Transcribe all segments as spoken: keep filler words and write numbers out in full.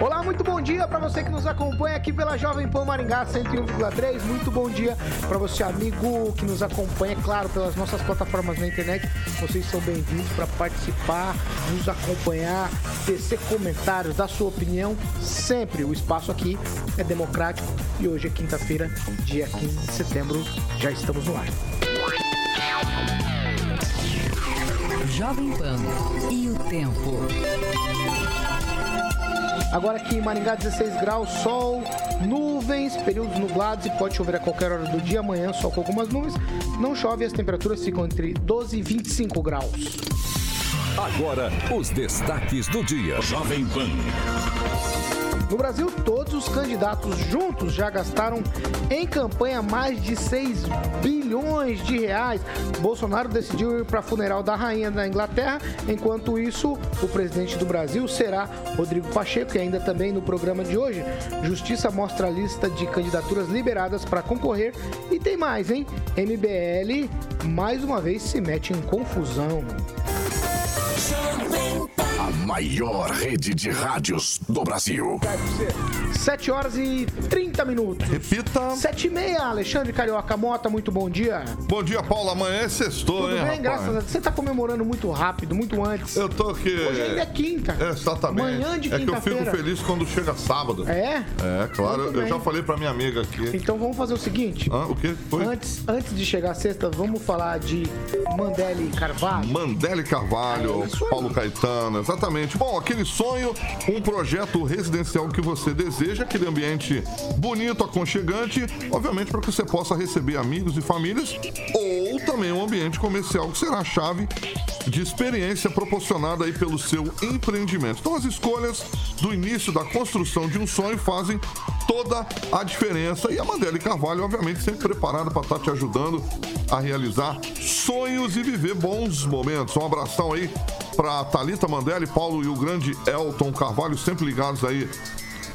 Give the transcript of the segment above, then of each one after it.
Olá, muito bom dia para você que nos acompanha aqui pela Jovem Pan Maringá cento e um vírgula três. Muito bom dia para você, amigo, que nos acompanha, claro, pelas nossas plataformas na internet. Vocês são bem-vindos para participar, nos acompanhar, tecer comentários, dar sua opinião. Sempre o espaço aqui é democrático e hoje é quinta-feira, dia quinze de setembro. Já estamos no ar. Jovem Pan e o tempo. Agora aqui em Maringá, dezesseis graus, sol, nuvens, períodos nublados e pode chover a qualquer hora do dia. Amanhã, sol com algumas nuvens. Não chove e as temperaturas ficam entre doze e vinte e cinco graus. Agora, os destaques do dia. Jovem Pan. No Brasil, todos os candidatos juntos já gastaram em campanha mais de seis bilhões de reais. Bolsonaro decidiu ir para o funeral da rainha da Inglaterra. Enquanto isso, o presidente do Brasil será Rodrigo Pacheco. E ainda também no programa de hoje, Justiça mostra a lista de candidaturas liberadas para concorrer. E tem mais, hein? M B L, mais uma vez, se mete em confusão. A maior rede de rádios do Brasil. sete horas e trinta minutos. Repita. sete e meia, Alexandre Carioca Mota, muito bom dia. Bom dia, Paulo. Amanhã é sextou, hein, rapaz? Graças a Deus. Você tá comemorando muito rápido, muito antes. Eu tô aqui. Hoje ainda é quinta. É, exatamente. Manhã de quinta-feira. É que eu fico feliz quando chega sábado. É? É, claro. Eu, eu já falei pra minha amiga aqui. Então vamos fazer o seguinte. Ah, o quê? Foi? Antes, antes de chegar a sexta, vamos falar de Mandele Carvalho. Mandele Carvalho, é, Paulo é. Caetano, exatamente. Exatamente. Bom, aquele sonho, um projeto residencial que você deseja, aquele ambiente bonito, aconchegante, obviamente para que você possa receber amigos e famílias, ou também um ambiente comercial que será a chave de experiência proporcionada aí pelo seu empreendimento. Então as escolhas do início da construção de um sonho fazem toda a diferença e a Mandele Carvalho, obviamente, sempre preparada para estar te ajudando a realizar sonhos e viver bons momentos. Um abração aí para Thalita Mandele, Paulo e o grande Elton Carvalho, sempre ligados aí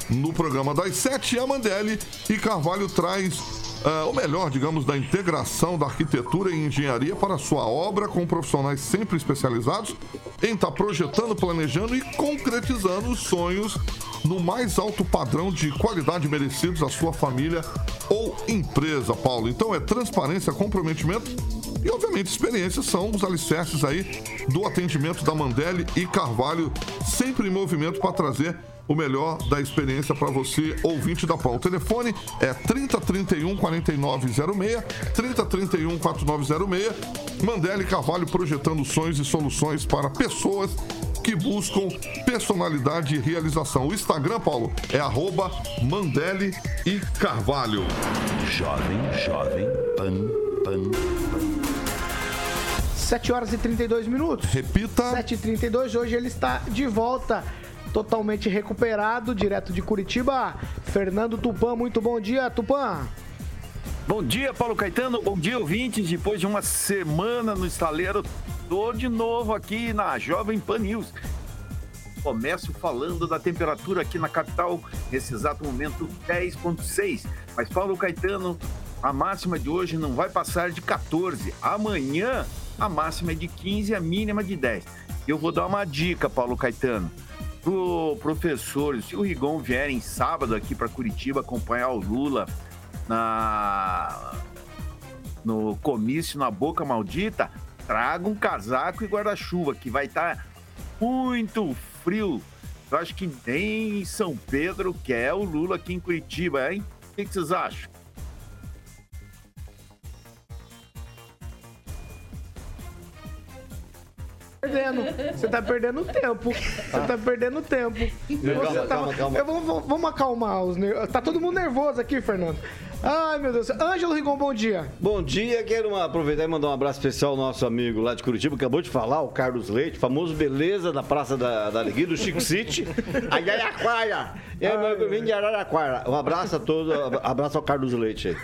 no programa das sete. A Mandele e Carvalho traz uh, o melhor, digamos, da integração da arquitetura e engenharia para sua obra, com profissionais sempre especializados em estar tá projetando, planejando e concretizando os sonhos no mais alto padrão de qualidade merecidos à sua família ou empresa, Paulo. Então é transparência, comprometimento e, obviamente, experiência são os alicerces aí do atendimento da Mandele e Carvalho, sempre em movimento para trazer o melhor da experiência para você, ouvinte da P A M. O telefone é trinta, trinta e um, quarenta e nove zero seis, trinta, trinta e um, quarenta e nove zero seis. Mandele Carvalho, projetando sonhos e soluções para pessoas que buscam personalidade e realização. O Instagram, Paulo, é arroba Mandele e Carvalho. Jovem, jovem, pan, pan, pan. sete horas e trinta e dois minutos. Repita. sete e trinta e dois, hoje ele está de volta, totalmente recuperado, direto de Curitiba. Fernando Tupan, muito bom dia, Tupan. Bom dia, Paulo Caetano. Bom dia, ouvintes. Depois de uma semana no estaleiro, estou de novo aqui na Jovem Pan News. Começo falando da temperatura aqui na capital, nesse exato momento, dez vírgula seis. Mas, Paulo Caetano, a máxima de hoje não vai passar de quatorze. Amanhã, a máxima é de quinze, a mínima de dez. Eu vou dar uma dica, Paulo Caetano, pro professor, se o Rigon vier em sábado aqui para Curitiba acompanhar o Lula na... no comício na Boca Maldita, traga um casaco e guarda-chuva, que vai estar tá muito frio. Eu acho que nem em São Pedro, que é o Lula aqui em Curitiba, hein? O que, que vocês acham? Perdendo. Você tá perdendo tempo. Você tá perdendo tempo. Calma, tá... calma, calma. Eu vou, vou, vamos acalmar os nervosos. Tá todo mundo nervoso aqui, Fernando. Ai, meu Deus. Ângelo Rigon, bom dia. Bom dia. Quero uma, aproveitar e mandar um abraço especial ao nosso amigo lá de Curitiba. Acabou de falar, o Carlos Leite, famoso beleza da Praça da, da Alegria, do Chico City. Araraquara. Eu vim de Araraquara. Um abraço a todos. Abraço ao Carlos Leite aí.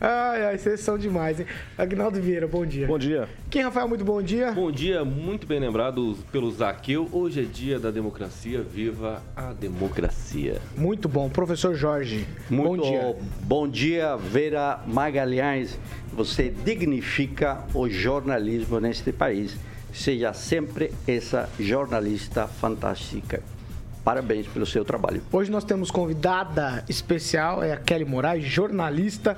Ai, ai, vocês são demais, hein? Aguinaldo Vieira, bom dia. Bom dia. Quem, Rafael, muito bom dia. Bom dia. Muito bem lembrado pelo Zaqueu. Hoje é dia da democracia. Viva a democracia. Muito bom. Professor Jorge, muito bom dia. Bom dia, Vera Magalhães. Você dignifica o jornalismo neste país. Seja sempre essa jornalista fantástica. Parabéns pelo seu trabalho. Hoje nós temos convidada especial, é a Kelly Moraes, jornalista.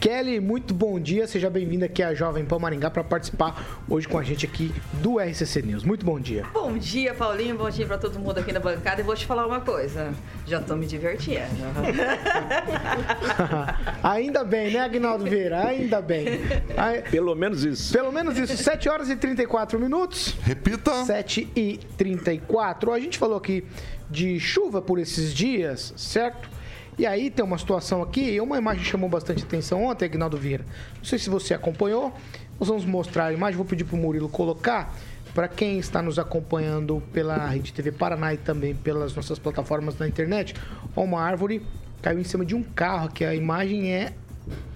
Kelly, muito bom dia. Seja bem-vinda aqui à Jovem Pan Maringá para participar hoje com a gente aqui do R C C News. Muito bom dia. Bom dia, Paulinho. Bom dia para todo mundo aqui na bancada. E vou te falar uma coisa. Já tô me divertindo. Ainda bem, né, Aguinaldo Vieira? Ainda bem. Pelo menos isso. Pelo menos isso. sete horas e trinta e quatro minutos. Repita. sete e trinta e quatro. A gente falou aqui de chuva por esses dias, certo? E aí tem uma situação aqui, uma imagem chamou bastante atenção ontem, Aguinaldo Vieira. Não sei se você acompanhou, nós vamos mostrar a imagem, vou pedir para o Murilo colocar, para quem está nos acompanhando pela Rede T V Paraná e também pelas nossas plataformas na internet. Ó, uma árvore caiu em cima de um carro, que a imagem é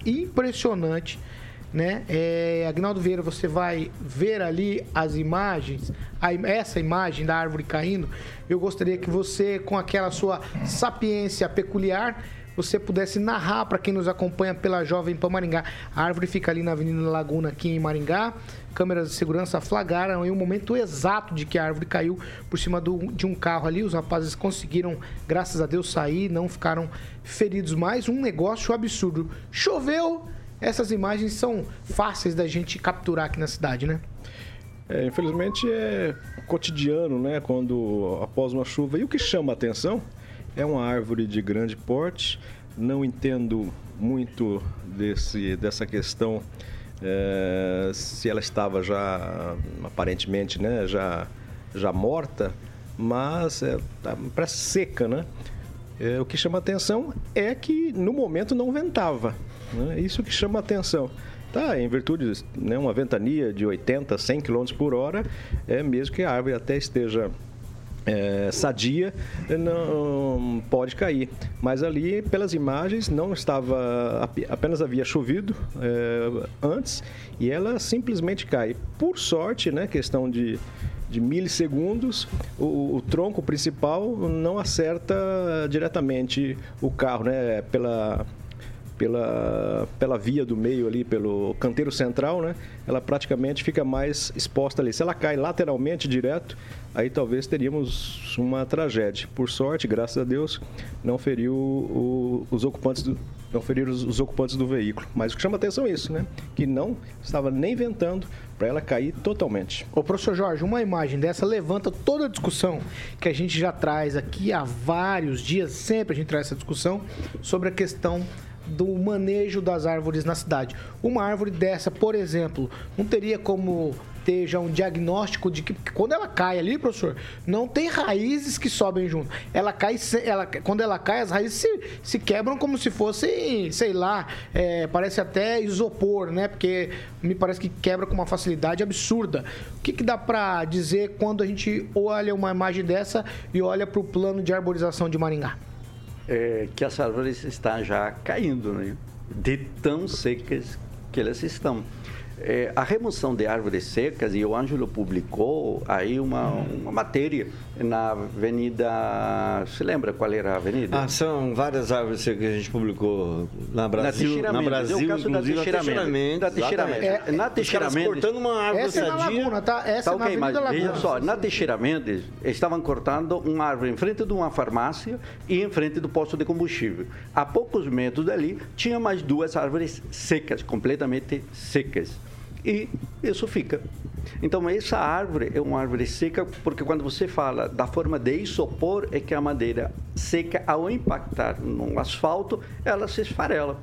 impressionante, né? É, Aguinaldo Vieira, você vai ver ali as imagens, a, essa imagem da árvore caindo. Eu gostaria que você, com aquela sua sapiência peculiar, você pudesse narrar para quem nos acompanha pela Jovem Pan Maringá. A árvore fica ali na Avenida Laguna, aqui em Maringá. Câmeras de segurança flagraram aí o momento exato de que a árvore caiu por cima do, de um carro ali. Os rapazes conseguiram, graças a Deus, sair, não ficaram feridos mais. Um negócio absurdo. Choveu. Essas imagens são fáceis da gente capturar aqui na cidade, né? É, infelizmente é cotidiano, né? Quando após uma chuva. E o que chama a atenção é uma árvore de grande porte. Não entendo muito desse, dessa questão, é, se ela estava já, aparentemente, né? Já, já morta, mas é, tá, parece seca, né? É, o que chama a atenção é que no momento não ventava. Isso que chama a atenção. Tá, em virtude de, né, uma ventania de oitenta, cem quilômetros por hora, é mesmo que a árvore até esteja é, sadia, não pode cair. Mas ali, pelas imagens, não estava, apenas havia chovido é, antes e ela simplesmente cai. Por sorte, né, questão de, de milissegundos, o, o tronco principal não acerta diretamente o carro, né, pela... Pela, pela via do meio ali, pelo canteiro central, né? Ela praticamente fica mais exposta ali. Se ela cai lateralmente direto, aí talvez teríamos uma tragédia. Por sorte, graças a Deus, não feriu o, os ocupantes do, não feriram os, os ocupantes do veículo. Mas o que chama atenção é isso, né? Que não estava nem ventando para ela cair totalmente. Ô, professor Jorge, uma imagem dessa levanta toda a discussão que a gente já traz aqui há vários dias, sempre a gente traz essa discussão sobre a questão do manejo das árvores na cidade. Uma árvore dessa, por exemplo, não teria como ter já um diagnóstico de que quando ela cai ali, professor, não tem raízes que sobem junto. Ela cai, ela, quando ela cai, as raízes se, se quebram como se fossem, sei lá, é, parece até isopor, né? Porque me parece que quebra com uma facilidade absurda. O que, que dá para dizer quando a gente olha uma imagem dessa e olha para o plano de arborização de Maringá? É, que as árvores estão já caindo, né? De tão secas que elas estão. É, a remoção de árvores secas, e o Ângelo publicou aí uma, uma matéria na avenida... Você lembra qual era a avenida? Ah, são várias árvores secas que a gente publicou na Brasil, na, na Brasil, é caso inclusive da Teixeira Mendes. Da Teixeira Mendes. É, na Teixeira Mendes. cortando uma árvore essa sadia. Essa é na Laguna, tá? Essa tá, okay, é na Avenida Laguna. Veja só, na Teixeira Mendes, estavam cortando uma árvore em frente de uma farmácia e em frente do posto de combustível. A poucos metros dali, tinha mais duas árvores secas, completamente secas. E isso fica. Então, essa árvore é uma árvore seca, porque quando você fala da forma de isopor, é que a madeira seca, ao impactar no asfalto, ela se esfarela.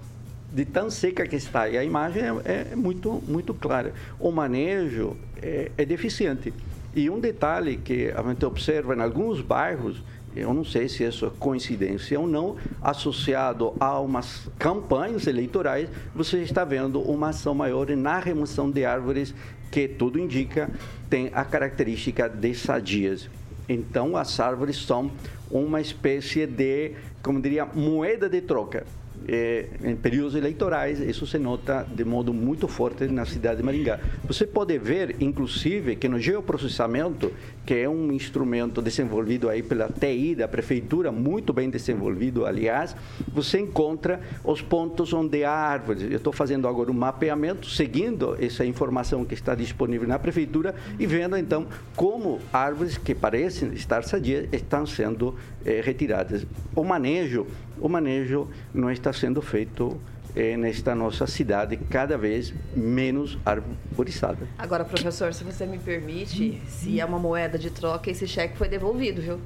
De tão seca que está. E a imagem é, é muito, muito clara. O manejo é, é deficiente. E um detalhe que a gente observa em alguns bairros, Eu não sei se isso é coincidência ou não, associado a umas campanhas eleitorais, você está vendo uma ação maior na remoção de árvores que tudo indica tem a característica de sadias. Então, as árvores são uma espécie de, como diria, moeda de troca. É, em períodos eleitorais, isso se nota de modo muito forte na cidade de Maringá. Você pode ver, inclusive, que no geoprocessamento, que é um instrumento desenvolvido aí pela T I da Prefeitura, muito bem desenvolvido, aliás, você encontra os pontos onde há árvores. Eu estou fazendo agora um mapeamento, seguindo essa informação que está disponível na Prefeitura e vendo, então, como árvores que parecem estar sadias estão sendo eh, retiradas. O manejo, o manejo não está sendo feito eh, nesta nossa cidade cada vez menos arborizada. Agora, professor, se você me permite, se é uma moeda de troca, esse cheque foi devolvido, viu?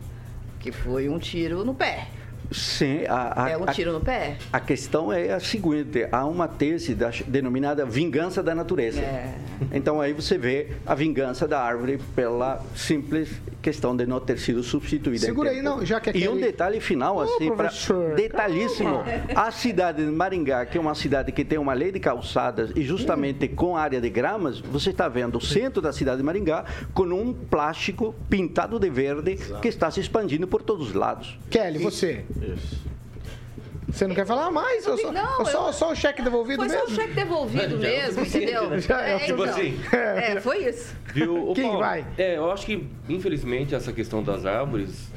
Que foi um tiro no pé. Sim. A, a, é um tiro a, no pé? A questão é a seguinte, há uma tese da, denominada vingança da natureza. É. Então, aí você vê a vingança da árvore pela simples questão de não ter sido substituída. Segura aí, não, já que aquele... E um detalhe final, oh, assim, pra, detalhíssimo. Calma. A cidade de Maringá, que é uma cidade que tem uma lei de calçadas e justamente hum. com a área de gramas, você está vendo o centro da cidade de Maringá com um plástico pintado de verde. Exato. Que está se expandindo por todos os lados. Kelly, e... você... Isso. Você não quer falar mais? Não, só, não, só, eu... só o cheque devolvido foi mesmo? Foi só o cheque devolvido já, mesmo, entendeu? Já, é, tipo então. assim. É, foi isso. Viu? Quem Paulo, vai? É, eu acho que, infelizmente, essa questão das árvores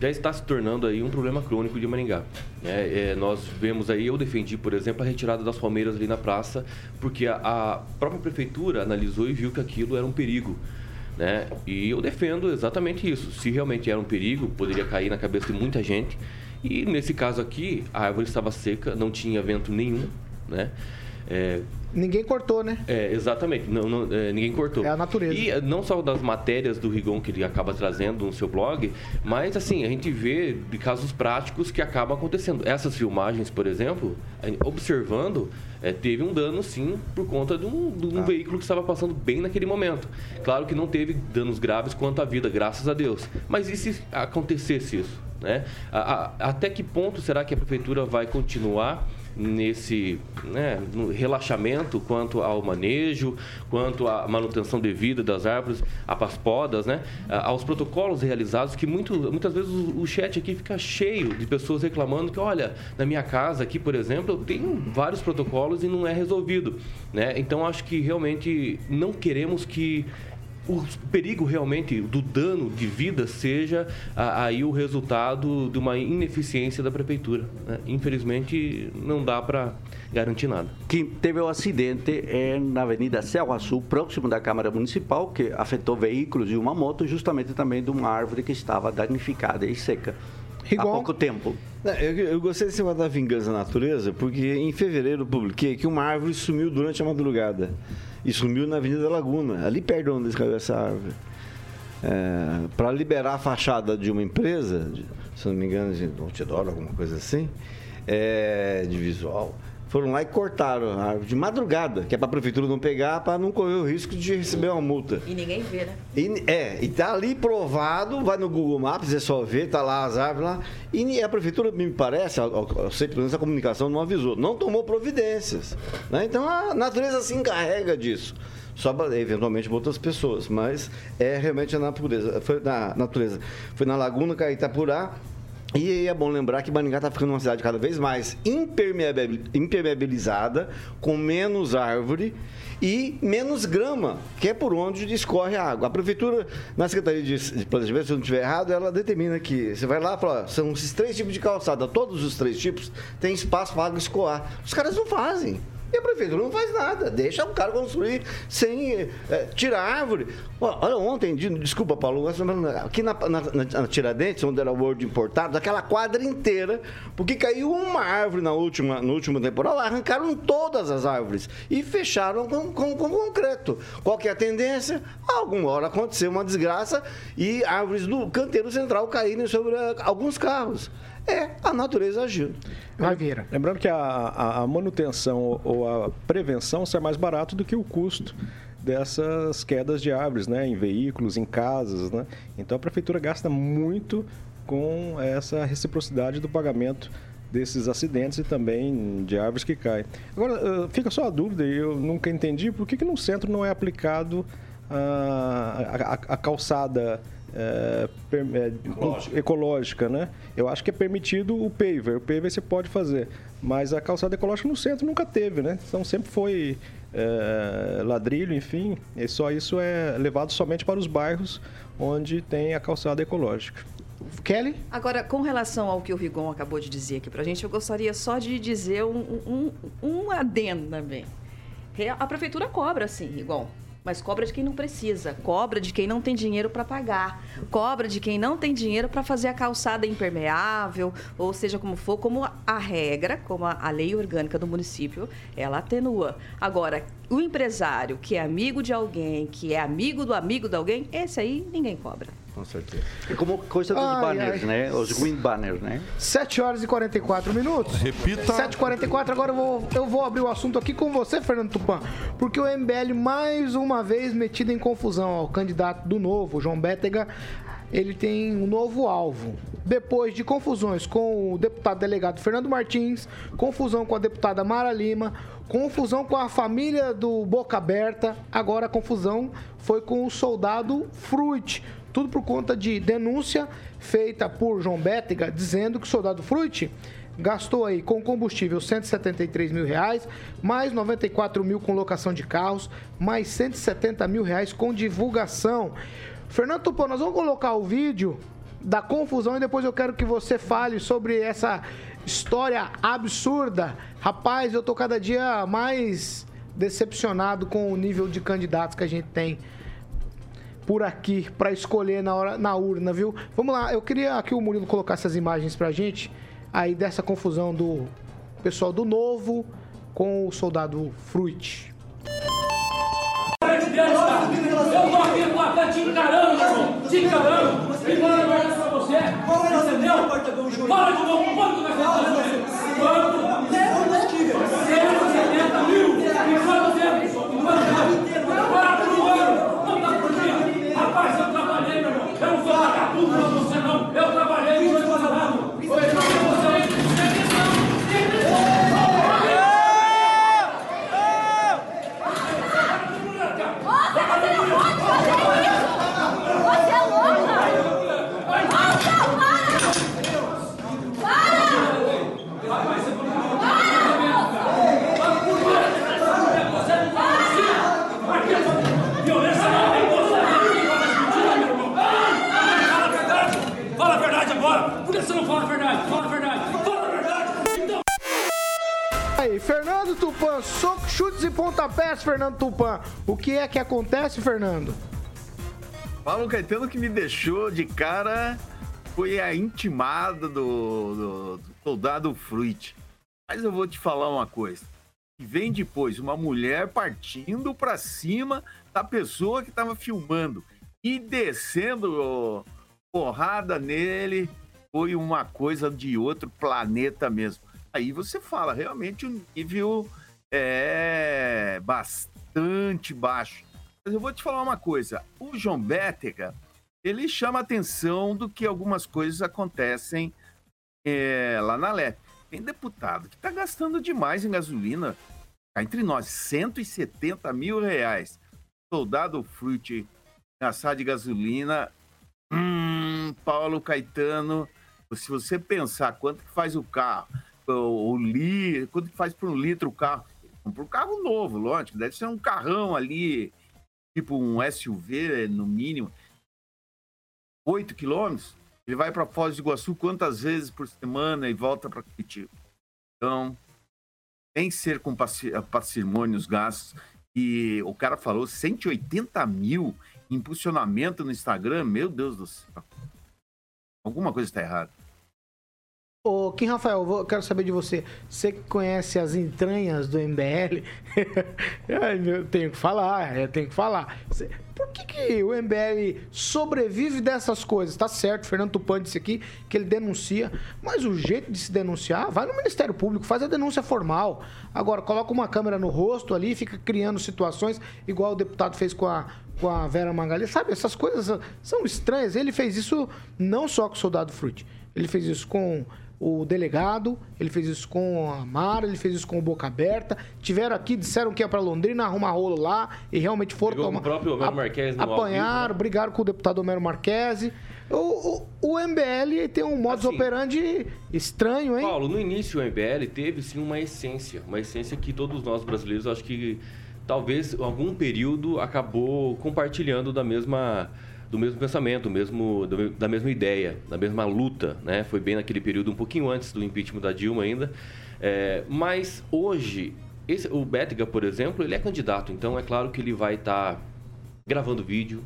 já está se tornando aí um problema crônico de Maringá. É, é, nós vemos aí, eu defendi, por exemplo, a retirada das palmeiras ali na praça, porque a, a própria prefeitura analisou e viu que aquilo era um perigo. Né? E eu defendo exatamente isso. Se realmente era um perigo, poderia cair na cabeça de muita gente. E nesse caso aqui, a árvore estava seca, não tinha vento nenhum, né? É... Ninguém cortou, né? É, exatamente, não, não, é, ninguém cortou. É a natureza. E não só das matérias do Rigon que ele acaba trazendo no seu blog, mas assim, a gente vê de casos práticos que acabam acontecendo. Essas filmagens, por exemplo, observando, é, teve um dano sim por conta de um, de um ah. veículo que estava passando bem naquele momento. Claro que não teve danos graves quanto à vida, graças a Deus. Mas e se acontecesse isso? Né? A, a, até que ponto será que a prefeitura vai continuar nesse, né, relaxamento quanto ao manejo, quanto à manutenção devida das árvores, às podas, né, aos protocolos realizados, que muito, muitas vezes o, o chat aqui fica cheio de pessoas reclamando que, olha, na minha casa aqui, por exemplo, eu tenho vários protocolos e não é resolvido, né? Então, acho que realmente não queremos que o perigo realmente do dano de vida seja a, aí o resultado de uma ineficiência da prefeitura, né? Infelizmente, não dá para garantir nada. Quem teve o um acidente é na Avenida Céu Azul, próximo da Câmara Municipal, que afetou veículos e uma moto, justamente também de uma árvore que estava danificada e seca. Rigon. Há pouco tempo. Eu, eu gostei desse negócio da vingança da natureza, porque em fevereiro eu publiquei que uma árvore sumiu durante a madrugada. E sumiu na Avenida Laguna, ali perto onde caiu essa árvore. É, para liberar a fachada de uma empresa, de, se não me engano, de outdoor, alguma coisa assim, é, de visual, foram lá e cortaram a árvore de madrugada, que é para a prefeitura não pegar, para não correr o risco de receber uma multa. E ninguém vê, né? E, é, e tá ali provado, vai no Google Maps, é só ver, tá lá as árvores lá. E a prefeitura, me parece, eu sei pelo menos a comunicação não avisou, não tomou providências, né? Então a natureza se encarrega disso. Só eventualmente para outras pessoas, mas é realmente a natureza. Foi na, natureza. Foi na Laguna, Caetapurá. E é bom lembrar que Maringá está ficando uma cidade cada vez mais impermeabilizada, com menos árvore e menos grama, que é por onde discorre a água. A prefeitura, na Secretaria de Planejamento, se eu não estiver errado, ela determina que você vai lá e fala, ó, são esses três tipos de calçada, todos os três tipos têm espaço para a água escoar. Os caras não fazem. E a prefeitura não faz nada, deixa o cara construir sem é, tirar a árvore. Olha, ontem, desculpa, Paulo, aqui na, na, na Tiradentes, onde era o World Importado, aquela quadra inteira, porque caiu uma árvore na última, no último temporal, arrancaram todas as árvores e fecharam com, com, com concreto. Qual que é a tendência? Alguma hora aconteceu uma desgraça e árvores do canteiro central caírem sobre alguns carros. É, a natureza agiu. Vai, Vieira. Lembrando que a, a, a manutenção ou a prevenção sai mais barato do que o custo dessas quedas de árvores, né? Em veículos, em casas, né? Então a prefeitura gasta muito com essa reciprocidade do pagamento desses acidentes e também de árvores que caem. Agora, fica só a dúvida, e eu nunca entendi, por que que no centro não é aplicado a, a, a calçada é, per, é, ecológica. ecológica, né? Eu acho que é permitido o paver, o paver você pode fazer, mas a calçada ecológica no centro nunca teve, né? Então sempre foi é, ladrilho, enfim, e só isso é levado somente para os bairros onde tem a calçada ecológica. Kelly? Agora, com relação ao que o Rigon acabou de dizer aqui pra gente, eu gostaria só de dizer um, um, um adendo também. A prefeitura cobra, sim, Rigon, mas cobra de quem não precisa, cobra de quem não tem dinheiro para pagar, cobra de quem não tem dinheiro para fazer a calçada impermeável, ou seja, como for, como a regra, como a lei orgânica do município, ela atenua. Agora, o empresário que é amigo de alguém, que é amigo do amigo de alguém, esse aí ninguém cobra. Com certeza. É como coisa dos ai, banners, ai. né? Os green banners, né? sete horas e quarenta e quatro minutos. Repita. sete e quarenta e quatro. Agora eu vou, eu vou abrir o assunto aqui com você, Fernando Tupan, porque o M B L mais uma vez metido em confusão. O candidato do Novo, João Bettega, ele tem um novo alvo. Depois de confusões com o deputado delegado Fernando Martins, confusão com a deputada Mara Lima, confusão com a família do Boca Aberta, agora a confusão foi com o soldado Fruet. Tudo por conta de denúncia feita por João Bettega, dizendo que o soldado Fruet gastou aí com combustível cento e setenta e três mil reais, mais noventa e quatro mil com locação de carros, mais cento e setenta mil reais com divulgação. Fernando Tupan, nós vamos colocar o vídeo da confusão e depois eu quero que você fale sobre essa história absurda. Rapaz, eu tô cada dia mais decepcionado com o nível de candidatos que a gente tem por aqui para escolher na, hora, na urna, viu? Vamos lá, eu queria que o Murilo colocasse as imagens pra gente aí dessa confusão do pessoal do Novo com o soldado Fruet. Eu tô aqui com a te encarando, irmão, te encarando, e manda guardar pra você, entendeu? Para de novo, quanto vai fazer? Quanto? cento e setenta mil, e quanto tempo? Quatro anos. Rapaz, eu trabalhei, meu irmão. Eu não sou vagabundo pra você, não. Eu trabalhei com o soldado. Hoje eu não vou sair. Você é louca? Nossa, para! Para! Rapaz, você você não fala a verdade, fala a verdade, fala a verdade. Então... Aí, Fernando Tupan, soco, chutes e pontapés, Fernando Tupan. O que é que acontece, Fernando? Paulo Caetano, que me deixou de cara foi a intimada do, do, do soldado Fruet. Mas eu vou te falar uma coisa. E vem depois uma mulher partindo pra cima da pessoa que tava filmando e descendo porrada nele. Foi uma coisa de outro planeta mesmo. Aí você fala, realmente o nível é bastante baixo. Mas eu vou te falar uma coisa. O João Bettega, ele chama a atenção do que algumas coisas acontecem é, lá na L E P. Tem deputado que está gastando demais em gasolina. Entre nós, cento e setenta mil reais. Soldado Fruet, gastar de gasolina. Hum, Paulo Caetano... Se você pensar quanto que faz o carro, o, o litro, quanto que faz por um litro o carro, compra um carro novo, lógico, deve ser um carrão ali, tipo um S U V, no mínimo, oito quilômetros, ele vai para Foz do Iguaçu quantas vezes por semana e volta para Curitiba. Então, tem que ser com parcimônia os gastos, e o cara falou cento e oitenta mil impulsionamento no Instagram, meu Deus do céu. Alguma coisa está errada. Ô, Kim Rafael, eu quero saber de você. Você que conhece as entranhas do M B L, eu tenho que falar, eu tenho que falar. Por que que o M B L sobrevive dessas coisas? Tá certo, Fernando Tupan disse aqui que ele denuncia, mas o jeito de se denunciar, vai no Ministério Público, faz a denúncia formal. Agora, coloca uma câmera no rosto ali, fica criando situações, igual o deputado fez com a com a Vera Magalhães. Sabe, essas coisas são estranhas. Ele fez isso não só com o soldado Fruet. Ele fez isso com o delegado, ele fez isso com a Mara, ele fez isso com o Boca Aberta. Tiveram aqui, disseram que ia pra Londrina, arrumar rolo lá, e realmente foram tomar. O próprio Homero Marquesi no apanharam, né? Brigaram com o deputado Homero Marquesi. O, o, o M B L tem um modus assim, operandi estranho, hein? Paulo, no início o M B L teve sim uma essência, uma essência que todos nós brasileiros, acho que talvez em algum período acabou compartilhando da mesma... do mesmo pensamento, mesmo, da mesma ideia, da mesma luta, né? Foi bem naquele período, um pouquinho antes do impeachment da Dilma ainda. É, mas hoje, esse, o Bettega, por exemplo, ele é candidato. Então, é claro que ele vai estar tá gravando vídeo,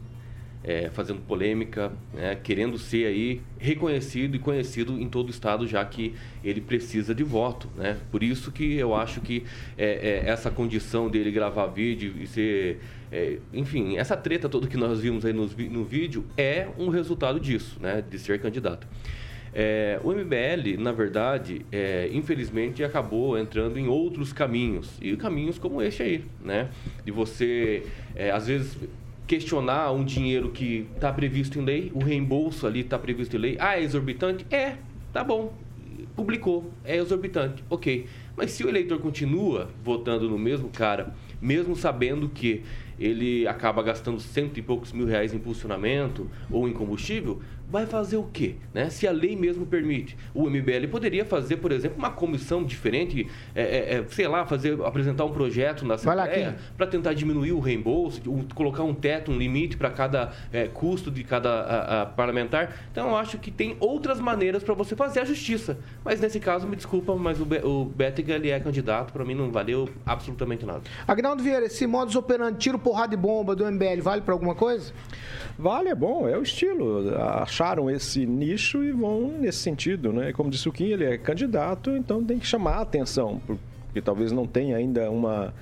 é, fazendo polêmica, né? Querendo ser aí reconhecido e conhecido em todo o estado, já que ele precisa de voto, né? Por isso que eu acho que é, é, essa condição dele gravar vídeo e ser... É, enfim, essa treta toda que nós vimos aí no, no vídeo é um resultado disso, né? De ser candidato. É, o M B L, na verdade, é, infelizmente, acabou entrando em outros caminhos. E caminhos como este aí, né? De você, é, às vezes, questionar um dinheiro que está previsto em lei, o reembolso ali está previsto em lei. Ah, é exorbitante? É, tá bom. Publicou, é exorbitante, ok. Mas se o eleitor continua votando no mesmo cara, mesmo sabendo que ele acaba gastando cento e poucos mil reais em impulsionamento ou em combustível, vai fazer o quê? Né? Se a lei mesmo permite. O M B L poderia fazer, por exemplo, uma comissão diferente, é, é, sei lá, fazer, apresentar um projeto na Assembleia para tentar diminuir o reembolso, colocar um teto, um limite para cada é, custo de cada a, a parlamentar. Então, eu acho que tem outras maneiras para você fazer a justiça. Mas, nesse caso, me desculpa, mas o, Be o Bettega, ele é candidato, para mim não valeu absolutamente nada. Aguinaldo Vieira, esse modus operandi, tiro, porrada e bomba do M B L, vale para alguma coisa? Vale, é bom, é o estilo. Acharam esse nicho e vão nesse sentido, né? Como disse o Kim, ele é candidato, então tem que chamar a atenção, porque talvez não tenha ainda uma,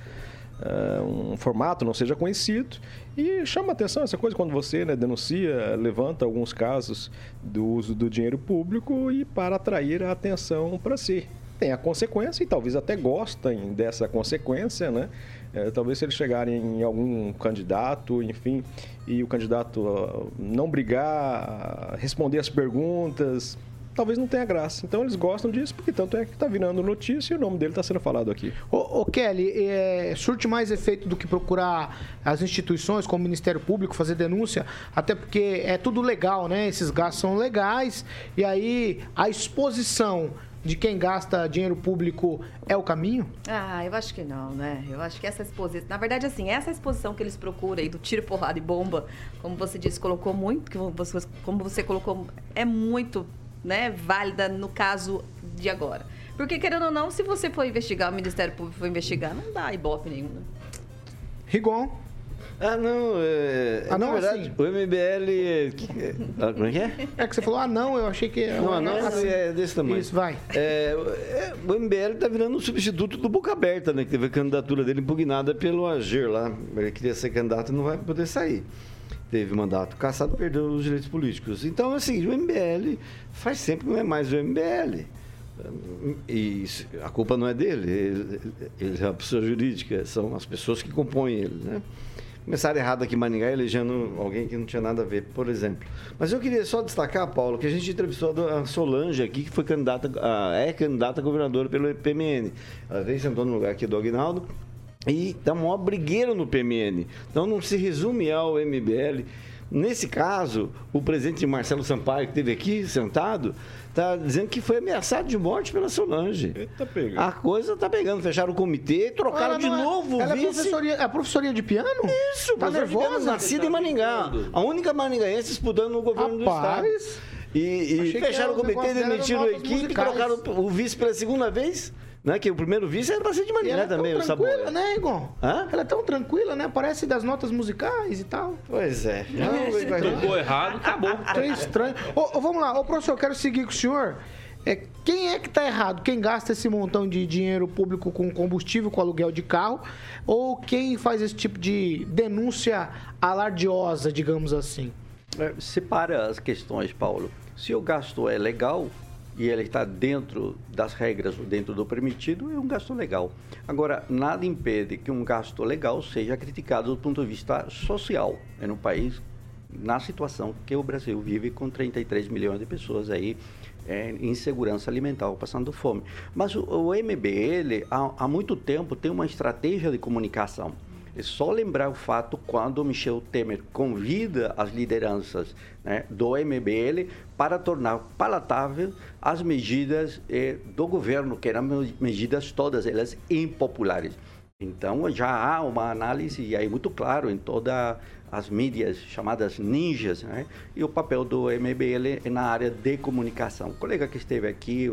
uh, um formato, não seja conhecido. E chama atenção essa coisa quando você, né, denuncia, levanta alguns casos do uso do dinheiro público e para atrair a atenção para si. Tem a consequência e talvez até gostem dessa consequência, né? É, talvez se eles chegarem em algum candidato, enfim, e o candidato não brigar, responder as perguntas, talvez não tenha graça. Então, eles gostam disso porque tanto é que está virando notícia e o nome dele está sendo falado aqui. Ô, ô Kelly, é, surte mais efeito do que procurar as instituições, como o Ministério Público, fazer denúncia, até porque é tudo legal, né? Esses gastos são legais e aí a exposição de quem gasta dinheiro público é o caminho? Ah, eu acho que não, né? Eu acho que essa exposição... Na verdade, assim, essa exposição que eles procuram aí do tiro, porrada e bomba, como você disse, colocou muito, como você colocou, é muito, né, válida no caso de agora. Porque, querendo ou não, se você for investigar, o Ministério Público for investigar, não dá ibope nenhum, né? Rigon. Ah, não, é... Ah, não, na verdade, assim, o M B L... Ah, como é que é? É que você falou, ah, não, eu achei que... Não, ah, não, assim, é desse tamanho. Isso, vai. É, o M B L está virando um substituto do Boca Aberta, né? Que teve a candidatura dele impugnada pelo Ager lá. Ele queria ser candidato e não vai poder sair. Teve mandato cassado, perdeu os direitos políticos. Então, assim, o M B L faz sempre, não é mais o M B L. E a culpa não é dele. Ele, ele é uma pessoa jurídica, são as pessoas que compõem ele, né? Começaram errado aqui em Maringá, elegendo alguém que não tinha nada a ver, por exemplo. Mas eu queria só destacar, Paulo, que a gente entrevistou a Solange aqui, que foi candidata, é candidata a governadora pelo P M N. Ela veio, sentou no lugar aqui do Aguinaldo e dá uma brigueira no P M N. Então, não se resume ao M B L. Nesse caso, o presidente Marcelo Sampaio, que esteve aqui sentado, está dizendo que foi ameaçado de morte pela Solange. Eita, pega. A coisa está pegando. Fecharam o comitê, trocaram ela de novo é, o vice. É professoria, é professoria de piano? Isso, tá nervosa. Nascida em Maringá. A única maringaense disputando o governo Rapaz. do estado. E, e fecharam o comitê, demitiram a equipe, musicais. trocaram o vice pela segunda vez. Né, que o primeiro vice era pra ser de Maringá é também, o sabor. Ela é tão tranquila, né, Igor? Hã? Ela é tão tranquila, né? Parece das notas musicais e tal. Pois é. Tocou errado, acabou. É estranho. Ô, ô, vamos lá, ô, professor, eu quero seguir com o senhor. É, quem é que tá errado? Quem gasta esse montão de dinheiro público com combustível, com aluguel de carro? Ou quem faz esse tipo de denúncia alardiosa, digamos assim? Separa as questões, Paulo. Se o gasto é legal, e ele está dentro das regras, dentro do permitido, é um gasto legal. Agora, nada impede que um gasto legal seja criticado do ponto de vista social, é no país, na situação que o Brasil vive com trinta e três milhões de pessoas aí é, em insegurança alimentar, passando fome. Mas o, o M B L, há, há muito tempo, tem uma estratégia de comunicação. É só lembrar o fato quando Michel Temer convida as lideranças, né, do M B L para tornar palatável as medidas eh, do governo, que eram medidas todas elas impopulares. Então, já há uma análise, e aí muito claro, em todas as mídias chamadas ninjas, né, e o papel do M B L na área de comunicação. O colega que esteve aqui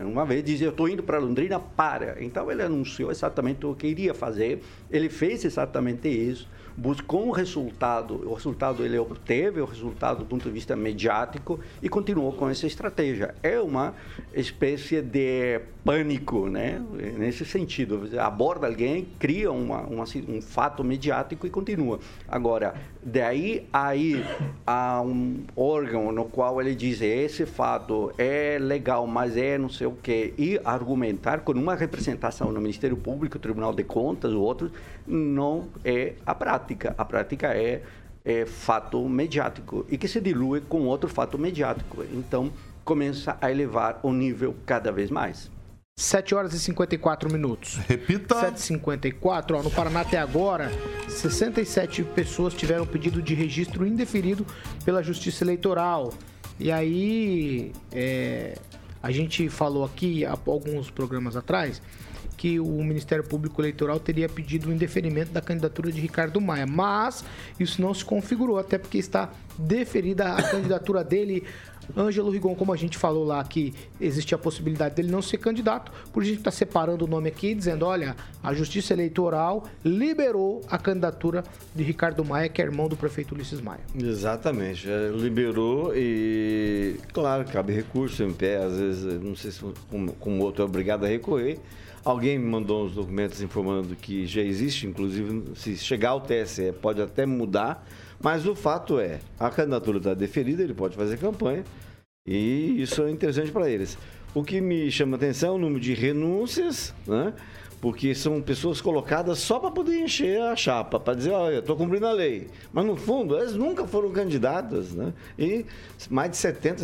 uma vez dizia, eu estou indo para Londrina para. Então, ele anunciou exatamente o que iria fazer, ele fez exatamente isso, buscou um resultado, o resultado ele obteve, o resultado do ponto de vista mediático, e continuou com essa estratégia. É uma espécie de pânico, né, nesse sentido, aborda alguém, cria uma, uma, um fato mediático e continua. Agora, daí aí há um órgão no qual ele diz, esse fato é legal, mas é não sei o quê, e argumentar com uma representação no Ministério Público, Tribunal de Contas ou outros, não é a prática. A prática é, é fato mediático e que se dilui com outro fato mediático. Então, começa a elevar o nível cada vez mais. sete horas e cinquenta e quatro minutos. Repita. sete e cinquenta e quatro. Ó, no Paraná até agora, sessenta e sete pessoas tiveram pedido de registro indeferido pela Justiça Eleitoral. E aí, é, a gente falou aqui há alguns programas atrás que o Ministério Público Eleitoral teria pedido o indeferimento da candidatura de Ricardo Maia, mas isso não se configurou, até porque está deferida a candidatura dele, Ângelo Rigon, como a gente falou lá, que existe a possibilidade dele não ser candidato, por isso a gente está separando o nome aqui, dizendo, olha, a Justiça Eleitoral liberou a candidatura de Ricardo Maia, que é irmão do prefeito Ulisses Maia. Exatamente, liberou e, claro, cabe recurso, em pé, às vezes, não sei se como, como outro é obrigado a recorrer. Alguém me mandou uns documentos informando que já existe, inclusive, se chegar ao T S E pode até mudar, mas o fato é, a candidatura está deferida, ele pode fazer campanha, e isso é interessante para eles. O que me chama a atenção é o número de renúncias, né? Porque são pessoas colocadas só para poder encher a chapa, para dizer, olha, eu estou cumprindo a lei. Mas, no fundo, elas nunca foram candidatas, né? E mais de setenta,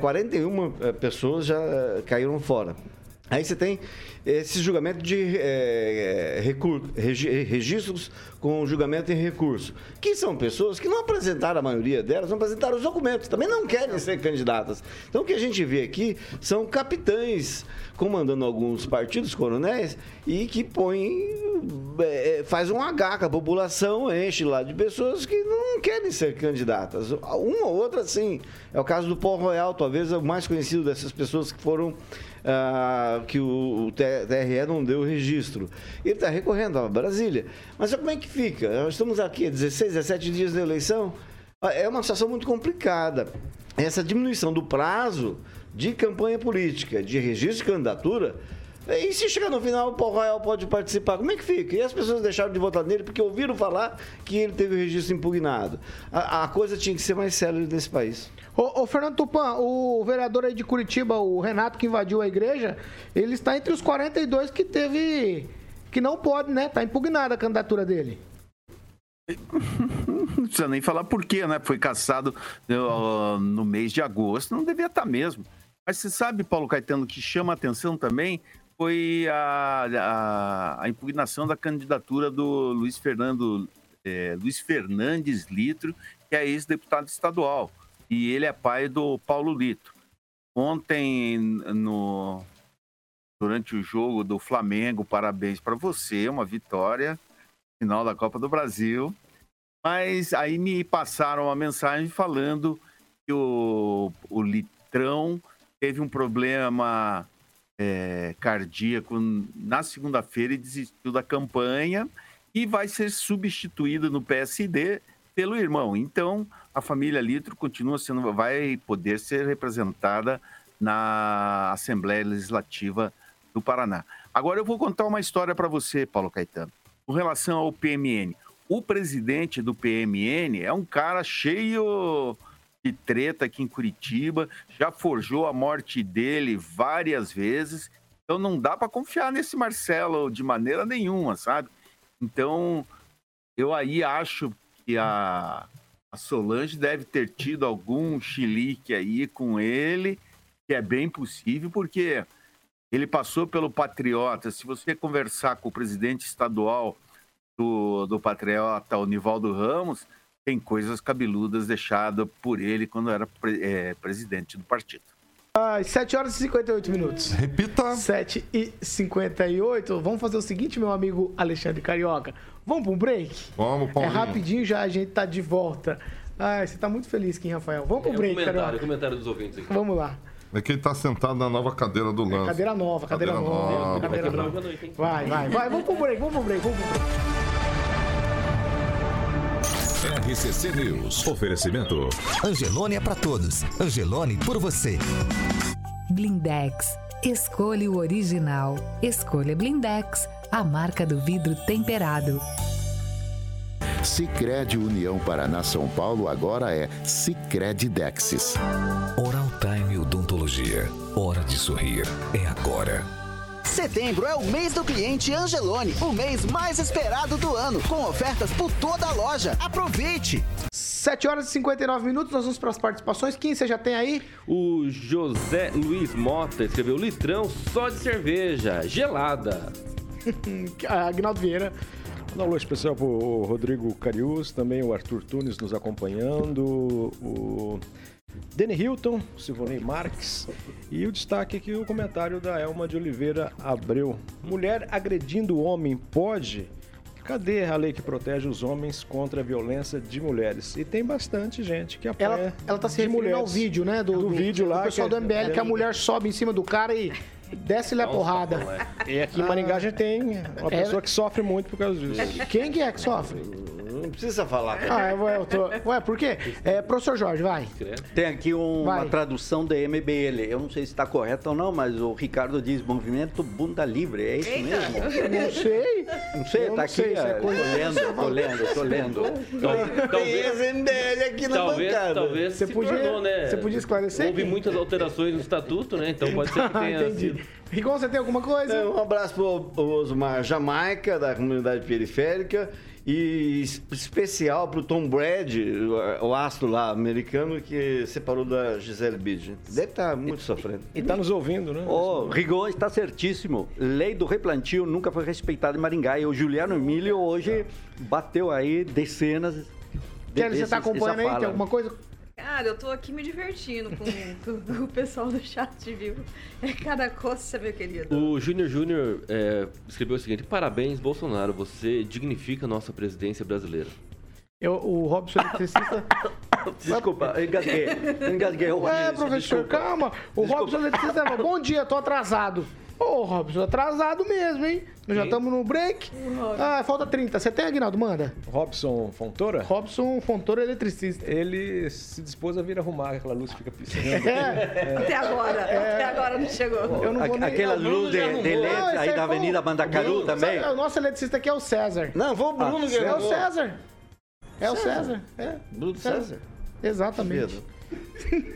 quarenta e uma pessoas já caíram fora. Aí você tem esse julgamento de é, recurso, registros com julgamento em recurso, que são pessoas que não apresentaram, a maioria delas, não apresentaram os documentos, também não querem ser candidatas. Então, o que a gente vê aqui são capitães comandando alguns partidos, coronéis, e que põem, é, faz um H com a população, enche lá de pessoas que não querem ser candidatas. Uma ou outra, sim. É o caso do Paulo Royal, talvez é o mais conhecido dessas pessoas que foram... Ah, que o T R E não deu o registro. Ele está recorrendo a Brasília. Mas como é que fica? Nós estamos aqui há dezesseis, dezessete dias da eleição. É uma situação muito complicada. Essa diminuição do prazo de campanha política, de registro de candidatura... E se chegar no final, o Paulo Royal pode participar, como é que fica? E as pessoas deixaram de votar nele porque ouviram falar que ele teve o registro impugnado. A, a coisa tinha que ser mais célere nesse país. Ô, ô Fernando Tupan, o vereador aí de Curitiba, o Renato, que invadiu a igreja, ele está entre os quarenta e dois que teve... que não pode, né? Está impugnada a candidatura dele. Não precisa nem falar por quê, né? Foi cassado uh, no mês de agosto, não devia estar mesmo. Mas você sabe, Paulo Caetano, que chama a atenção também... foi a, a, a impugnação da candidatura do Luiz, Fernando, é, Luiz Fernandes Litro, que é ex-deputado estadual, e ele é pai do Paulo Litro. Ontem, no, durante o jogo do Flamengo, parabéns para você, uma vitória, final da Copa do Brasil, mas aí me passaram uma mensagem falando que o, o Litrão teve um problema... É, cardíaco na segunda-feira e desistiu da campanha e vai ser substituído no P S D pelo irmão. Então, a família Litro continua sendo, vai poder ser representada na Assembleia Legislativa do Paraná. Agora eu vou contar uma história para você, Paulo Caetano, com relação ao P M N. O presidente do P M N é um cara cheio de treta aqui em Curitiba, já forjou a morte dele várias vezes. Então não dá para confiar nesse Marcelo de maneira nenhuma, sabe? Então eu aí acho que a, a Solange deve ter tido algum chilique aí com ele, que é bem possível, porque ele passou pelo Patriota. Se você conversar com o presidente estadual do, do Patriota, o Nivaldo Ramos, tem coisas cabeludas deixadas por ele quando era pre, é, presidente do partido. Às sete horas e cinquenta e oito minutos. Repita. sete e cinquenta e oito. Vamos fazer o seguinte, meu amigo Alexandre Carioca. Vamos para um break? Vamos, Paulinho. É rapidinho já, a gente tá de volta. Ai, você tá muito feliz, Kim Rafael. Vamos para um é, break, comentário, Carioca. Comentário dos ouvintes aqui. Vamos lá. É que ele tá sentado na nova cadeira do Lance. É, cadeira nova, cadeira, cadeira nova. nova. Cadeira vai, nova. Noite, vai, vai, vai. Vamos pro break, vamos pro break, vamos pro break. R C C News. Oferecimento. Angeloni é pra todos. Angeloni por você. Blindex. Escolha o original. Escolha Blindex, a marca do vidro temperado. Sicredi União Paraná São Paulo agora é Sicredi Dexis. Oral Time Odontologia. Hora de sorrir é agora. Setembro é o mês do cliente Angeloni, o mês mais esperado do ano, com ofertas por toda a loja. Aproveite! sete horas e cinquenta e nove minutos, nós vamos para as participações. Quem você já tem aí? O José Luiz Mota escreveu litrão só de cerveja, gelada. Aguinaldo Vieira. Um alô especial para o Rodrigo Carius, também o Arthur Tunes nos acompanhando, o Dene Hilton, Silvonei Marques, e o destaque aqui, o comentário da Elma de Oliveira Abreu. Mulher agredindo homem pode? Cadê a lei que protege os homens contra a violência de mulheres? E tem bastante gente que apoia. Ela, ela tá se referindo ao vídeo, né? Do, do, do vídeo lá. Do pessoal que, do M B L, é, que a mulher sobe em cima do cara e desce-lhe a porrada. E aqui em Maringá a gente tem uma pessoa é... que sofre muito por causa disso. Quem que é que sofre? Não precisa falar. Ah, eu, eu tô... Ué, por quê? É, professor Jorge, vai. Tem aqui um, uma tradução da M B L. Eu não sei se está correta ou não, mas o Ricardo diz movimento bunda livre. É isso mesmo? Não sei. Não sei, está aqui. Sei, é tô lendo, tô lendo, tô lendo. Talvez, talvez M B L aqui na talvez, bancada. Talvez você podia, tornou, né? Você podia esclarecer? Houve muitas alterações no estatuto, né? Então pode ser que tenha sido. Rigon, você tem alguma coisa? É, um abraço para o Osmar Jamaica, da comunidade periférica, e especial para o Tom Brady, o astro lá americano, que separou da Gisele Bündchen. Deve estar muito e, sofrendo. E está nos ouvindo, né? Oh, Rigon está certíssimo. Lei do replantio nunca foi respeitada em Maringá. E o Juliano Emílio hoje bateu aí decenas. Kelly, você está acompanhando aí? Fala. Tem alguma coisa? Cara, eu tô aqui me divertindo com, com o pessoal do chat, viu? É cada coisa, meu querido. O Júnior Júnior é, escreveu o seguinte: parabéns, Bolsonaro, você dignifica a nossa presidência brasileira. Eu, o Robson Eletricista... Desculpa, eu engasguei. Eu engasguei. Ué, professor, desculpa. Calma. O desculpa. Robson Eletricista, bom dia, tô atrasado. Ô, Robson, atrasado mesmo, hein? Nós já estamos no break. Ah, falta trinta. Você tem, Aguinaldo? Manda. Robson Fontoura? Robson Fontoura, eletricista. Ele se dispôs a vir arrumar, aquela luz que fica piscando. É. É. Até agora. É. Até agora não chegou. Eu não vou a, nem... Aquela luz de, de L E D ah, aí da Avenida Mandacaru também. O nosso eletricista aqui é o César. Não, vou o Bruno. Ah, é o César. É o César. É. Bruno César. César. Exatamente.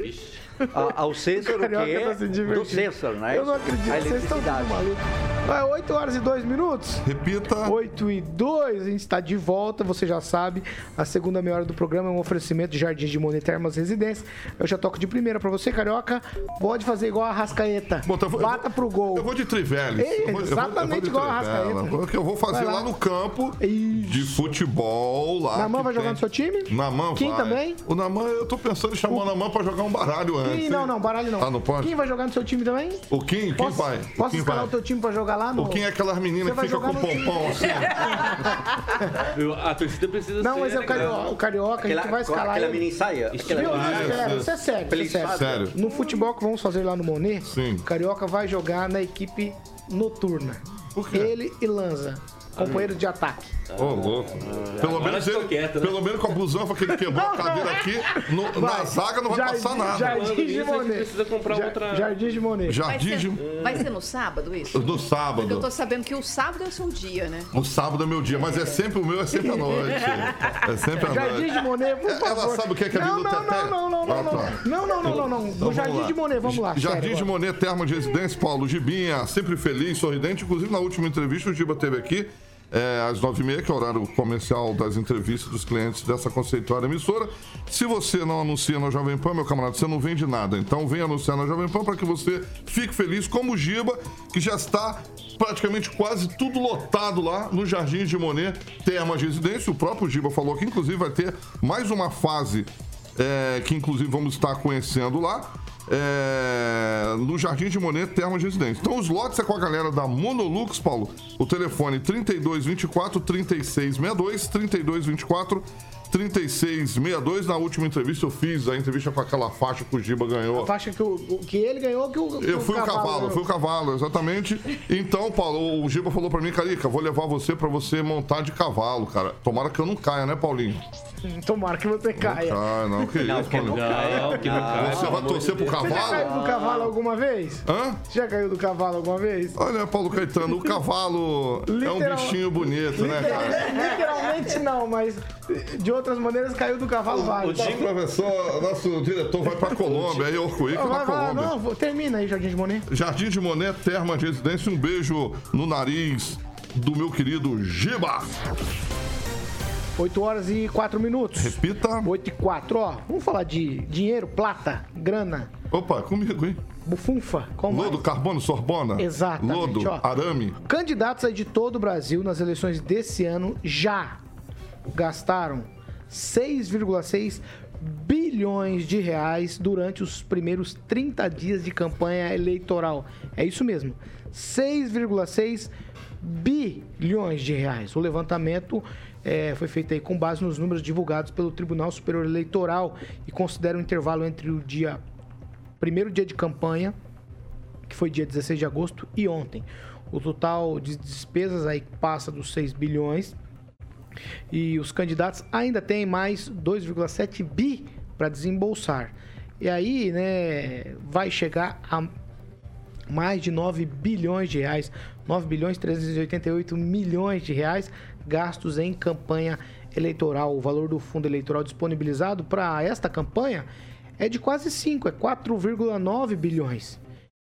Ixi. A, ao César, o, o que é tá do César, né? Eu não acredito, a vocês estão tudo maluco. Vai, oito horas e dois minutos. Repita. oito e dois, a gente está de volta, você já sabe. A segunda meia hora do programa é um oferecimento de Jardim de Monet, Termas Residências. Eu já toco de primeira para você, Carioca. Pode fazer igual a Rascaeta. Bom, então, Bata eu, pro gol. Eu vou de Trivelles. Ei, vou, exatamente eu vou, eu vou igual Trivela. A Rascaeta. Eu vou fazer lá. lá no campo Ixi. de futebol. Lá Naman vai tem... jogar no seu time? Naman Quem vai. Quem também? O Naman, eu tô pensando em chamar o Naman para jogar um baralho antes. Quem, não, não, baralho não. Ah, não pode? Quem vai jogar no seu time também? O Kim, quem vai? Posso Kim escalar vai? O teu time pra jogar lá? No... O Kim é aquelas meninas que ficam com no... pompom assim. A torcida precisa não, ser... Não, mas é o Carioca, o Carioca aquela, a gente vai escalar. Aquela menina ensaia. Isso é sério, isso é sério. No futebol que vamos fazer lá no Monet, Sim. o Carioca vai jogar na equipe noturna. Por quê? Ele e Lanza. companheiro de ataque. Ô, oh, louco. Pelo menos, ele, quieto, né? Pelo menos com a busanfa que ele quebrou a cadeira aqui, no, na zaga não vai Jardim, passar nada. Jardim de Monet. Precisa comprar ja, outra... Jardim de Monet. Jardim vai, ser, de... vai ser no sábado isso? No sábado. Porque eu tô sabendo que o sábado é o seu dia, né? O sábado é meu dia, mas é sempre o meu, é sempre a noite. É sempre a noite. Jardim de Monet, por favor. Ela sabe o que é que é do Teté? Não, não, não, não, não. Não, não, não, não, não. Então, no Jardim lá. de Monet, vamos lá. Jardim de Monet, terma de residência, Paulo Gibinha, sempre feliz, sorridente. Inclusive, na última entrevista, o Giba teve aqui, É, às nove e meia, que é o horário comercial das entrevistas dos clientes dessa conceituada emissora. Se você não anuncia na Jovem Pan, meu camarada, você não vende nada. Então vem anunciar na Jovem Pan para que você fique feliz, como o Giba, que já está praticamente quase tudo lotado lá no Jardim de Monet, termas de residência. O próprio Giba falou que, inclusive, vai ter mais uma fase é, que, inclusive, vamos estar conhecendo lá. É, no Jardim de Monet, termas de residência. Então os lotes é com a galera da Monolux, Paulo. O telefone trinta e dois, vinte e quatro, trinta e seis, sessenta e dois, trinta e dois, vinte e quatro, trinta e seis, sessenta e dois. Na última entrevista eu fiz a entrevista com aquela faixa que o Giba ganhou. A faixa que, o, que ele ganhou, que o que Eu fui o cavalo, cavalo eu fui o cavalo, exatamente. Então, Paulo, o Giba falou pra mim: Carica, vou levar você pra você montar de cavalo, cara. Tomara que eu não caia, né, Paulinho? Tomara que você caia. Não cai, não. Que não, isso, que não cai, que não cai. Você vai torcer pro cavalo? Você já caiu do cavalo alguma vez? Hã? Você já caiu do cavalo alguma vez? Olha, Paulo Caetano, o cavalo Literal... é um bichinho bonito, Literal... né, cara? Literalmente não, mas de outras maneiras caiu do cavalo vários. O Jim, professor, nosso diretor, vai pra Colômbia, aí Orcoíca na Colômbia. Não, vou... termina aí, Jardim de Monet. Jardim de Monet, terma de residência. Um beijo no nariz do meu querido Giba. oito horas e quatro minutos. Repita. oito e quatro, ó. Vamos falar de dinheiro, plata, grana. Opa, comigo, hein? Bufunfa. Lodo, mais? Carbono, Sorbona. Exatamente. Lodo, ó. Arame. Candidatos aí de todo o Brasil nas eleições desse ano já gastaram seis vírgula seis bilhões de reais durante os primeiros trinta dias de campanha eleitoral. É isso mesmo. seis vírgula seis bilhões de reais. O levantamento... É, foi feita aí com base nos números divulgados pelo Tribunal Superior Eleitoral e considera o intervalo entre o dia primeiro dia de campanha, que foi dia dezesseis de agosto, e ontem. O total de despesas aí passa dos seis bilhões e os candidatos ainda têm mais dois vírgula sete bi para desembolsar. E aí, né, vai chegar a mais de nove bilhões de reais, nove bilhões trezentos e oitenta e oito milhões de reais gastos em campanha eleitoral. O valor do fundo eleitoral disponibilizado para esta campanha é de quase cinco, é quatro vírgula nove bilhões.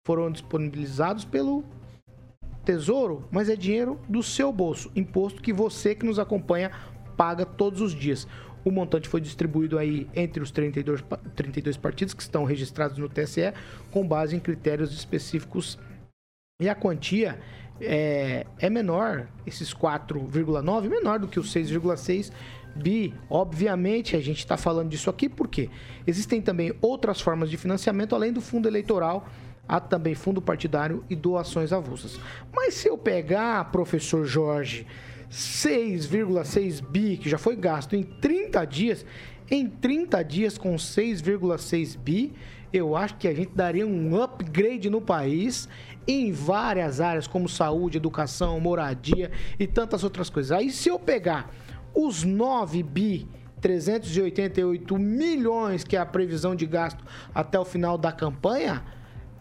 Foram disponibilizados pelo Tesouro, mas é dinheiro do seu bolso, imposto que você que nos acompanha paga todos os dias. O montante foi distribuído aí entre os trinta e dois partidos que estão registrados no T S E com base em critérios específicos e a quantia É, é menor, esses quatro vírgula nove, menor do que os seis vírgula seis bi. Obviamente, a gente está falando disso aqui porque existem também outras formas de financiamento, além do fundo eleitoral, há também fundo partidário e doações avulsas. Mas se eu pegar, professor Jorge, seis vírgula seis bi, que já foi gasto em trinta dias, em trinta dias com seis vírgula seis bi, eu acho que a gente daria um upgrade no país em várias áreas, como saúde, educação, moradia e tantas outras coisas. Aí se eu pegar os nove bi trezentos e oitenta e oito milhões, que é a previsão de gasto até o final da campanha,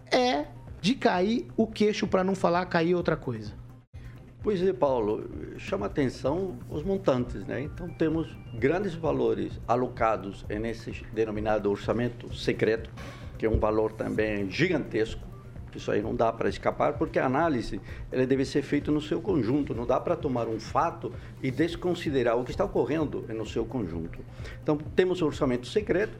é de cair o queixo, para não falar cair outra coisa. Pois é, Paulo, chama atenção os montantes, né? Então temos grandes valores alocados nesse denominado orçamento secreto, que é um valor também gigantesco. Isso aí não dá para escapar, porque a análise ela deve ser feita no seu conjunto. Não dá para tomar um fato e desconsiderar o que está ocorrendo no seu conjunto. Então, temos o orçamento secreto,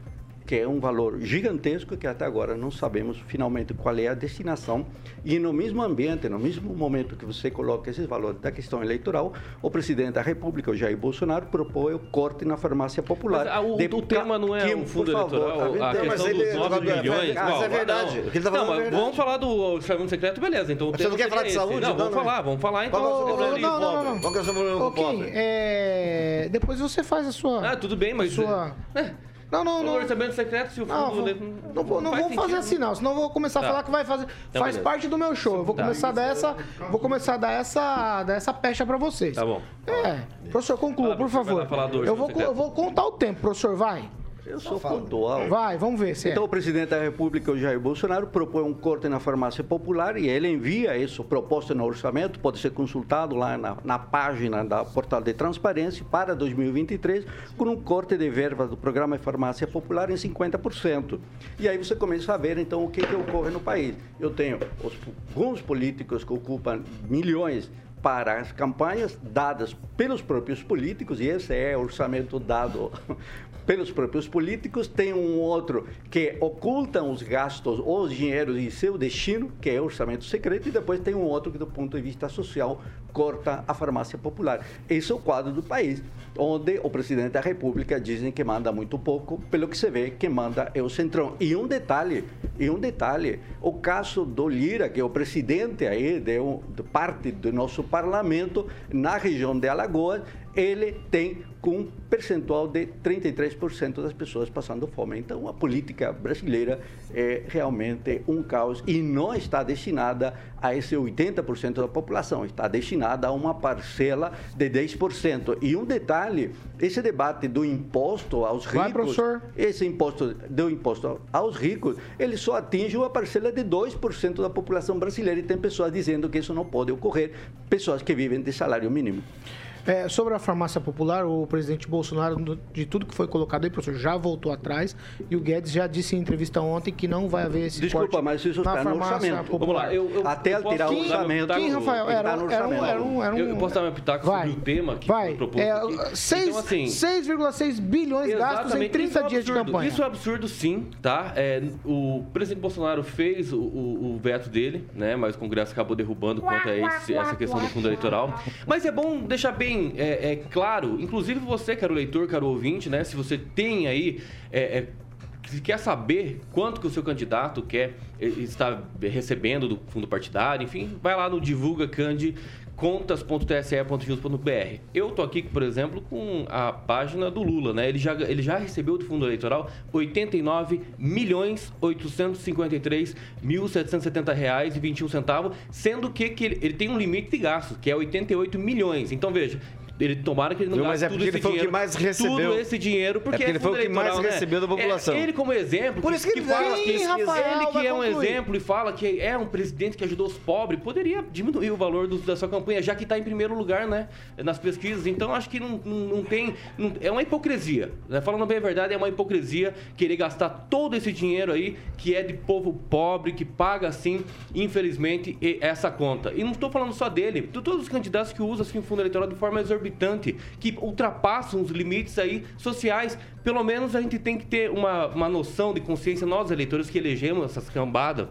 que é um valor gigantesco, que até agora não sabemos finalmente qual é a destinação. E no mesmo ambiente, no mesmo momento que você coloca esses valores da questão eleitoral, o presidente da República, o Jair Bolsonaro, propõe o corte na farmácia popular. Mas, o, Deputado, o tema não é o fundo eleitoral, favor, a, a questão ele, dos nove bilhões. Ah, isso é verdade. Não, ele tá não, mas é verdade. Vamos falar do orçamento secreto, beleza. Então, você não quer falar de saúde? Não, não vamos não, falar, vamos falar. Então, não, não, não, não, não. Vamos que eu sou o problema do pobre. Depois você faz a sua... Ah, tudo bem, mas... Sua... É. Não, não, não. O orçamento secreto, se o fundo... Não, não, não, não vou, não faz vou fazer assim, não. Senão eu vou começar tá. a falar que vai fazer... Então, faz beleza. parte do meu show. Eu vou tá. começar a dar essa... Vou começar a dar essa, dar essa pecha pra vocês. Tá bom. É. Professor, conclua, Fala, por favor. Eu vou, eu vou contar o tempo, professor, vai. Eu sou pontual. Vai, vamos ver. Se então, é. o presidente da República, o Jair Bolsonaro, propõe um corte na farmácia popular e ele envia isso, proposta no orçamento, pode ser consultado lá na, na página da Portal de Transparência para dois mil e vinte e três, com um corte de verba do programa Farmácia Popular em cinquenta por cento. E aí você começa a ver, então, o que, que ocorre no país. Eu tenho os, alguns políticos que ocupam milhões para as campanhas dadas pelos próprios políticos, e esse é o orçamento dado... pelos próprios políticos, tem um outro que ocultam os gastos ou os dinheiros em seu destino, que é o orçamento secreto, e depois tem um outro que, do ponto de vista social, corta a farmácia popular. Esse é o quadro do país, onde o presidente da República dizem que manda muito pouco, pelo que se vê, que manda é o Centrão. E um detalhe, e um detalhe, o caso do Lira, que é o presidente aí de, um, de parte do nosso parlamento, na região de Alagoas, ele tem com um percentual de trinta e três por cento das pessoas passando fome. Então, a política brasileira é realmente um caos e não está destinada a esse oitenta por cento da população, está destinada a uma parcela de dez por cento. E um detalhe, esse debate do imposto aos ricos, Vai, professor. esse imposto do imposto aos ricos, ele só atinge uma parcela de dois por cento da população brasileira e tem pessoas dizendo que isso não pode ocorrer, pessoas que vivem de salário mínimo. É, sobre a farmácia popular, o presidente Bolsonaro, de tudo que foi colocado aí, professor, já voltou atrás e o Guedes já disse em entrevista ontem que não vai haver esse Desculpa, corte mas isso está no orçamento. Popular. Vamos lá, eu, eu, Até eu tirar o orçamento. Quem, Rafael? Era, era, era, um, era, um, era um... Eu, eu posso dar meu pitaco vai, sobre o tema que foi proposto. É, seis vírgula seis bilhões então, assim, gastos em trinta é um dias de campanha. Isso é um absurdo, sim, tá? É, o presidente Bolsonaro fez o, o, o veto dele, né? Mas o Congresso acabou derrubando quanto a esse, essa questão do fundo eleitoral. Mas é bom deixar bem É, é claro, inclusive você, caro leitor, caro ouvinte, né? Se você tem aí, é, é, se quer saber quanto que o seu candidato quer está recebendo do fundo partidário, enfim, vai lá no Divulga Candi contas ponto t s e ponto news ponto b r. Eu tô aqui, por exemplo, com a página do Lula, né? Ele já, ele já recebeu do fundo eleitoral oitenta e nove milhões oitocentos e cinquenta e três mil setecentos e setenta reais e vinte e um centavos, sendo que, que ele, ele tem um limite de gastos, que é oitenta e oito milhões. Então, veja, ele tomara que ele não gaste mas é tudo, esse ele foi dinheiro, o que mais recebeu. tudo esse dinheiro, porque é ele foi o que mais né? recebeu da população. É, ele como exemplo, por isso que, que ele fala sim, que Rafael, ele que é um concluir. exemplo e fala que é um presidente que ajudou os pobres, poderia diminuir o valor do, da sua campanha, já que está em primeiro lugar, né, nas pesquisas. Então acho que não, não, não tem, não, é uma hipocrisia, né? Falando bem a verdade, é uma hipocrisia querer gastar todo esse dinheiro aí que é de povo pobre, que paga assim, infelizmente, essa conta. E não estou falando só dele, de todos os candidatos que usam assim, o fundo eleitoral de forma exorbitante, que ultrapassam os limites aí sociais. Pelo menos a gente tem que ter uma, uma noção de consciência, nós eleitores que elegemos essas cambadas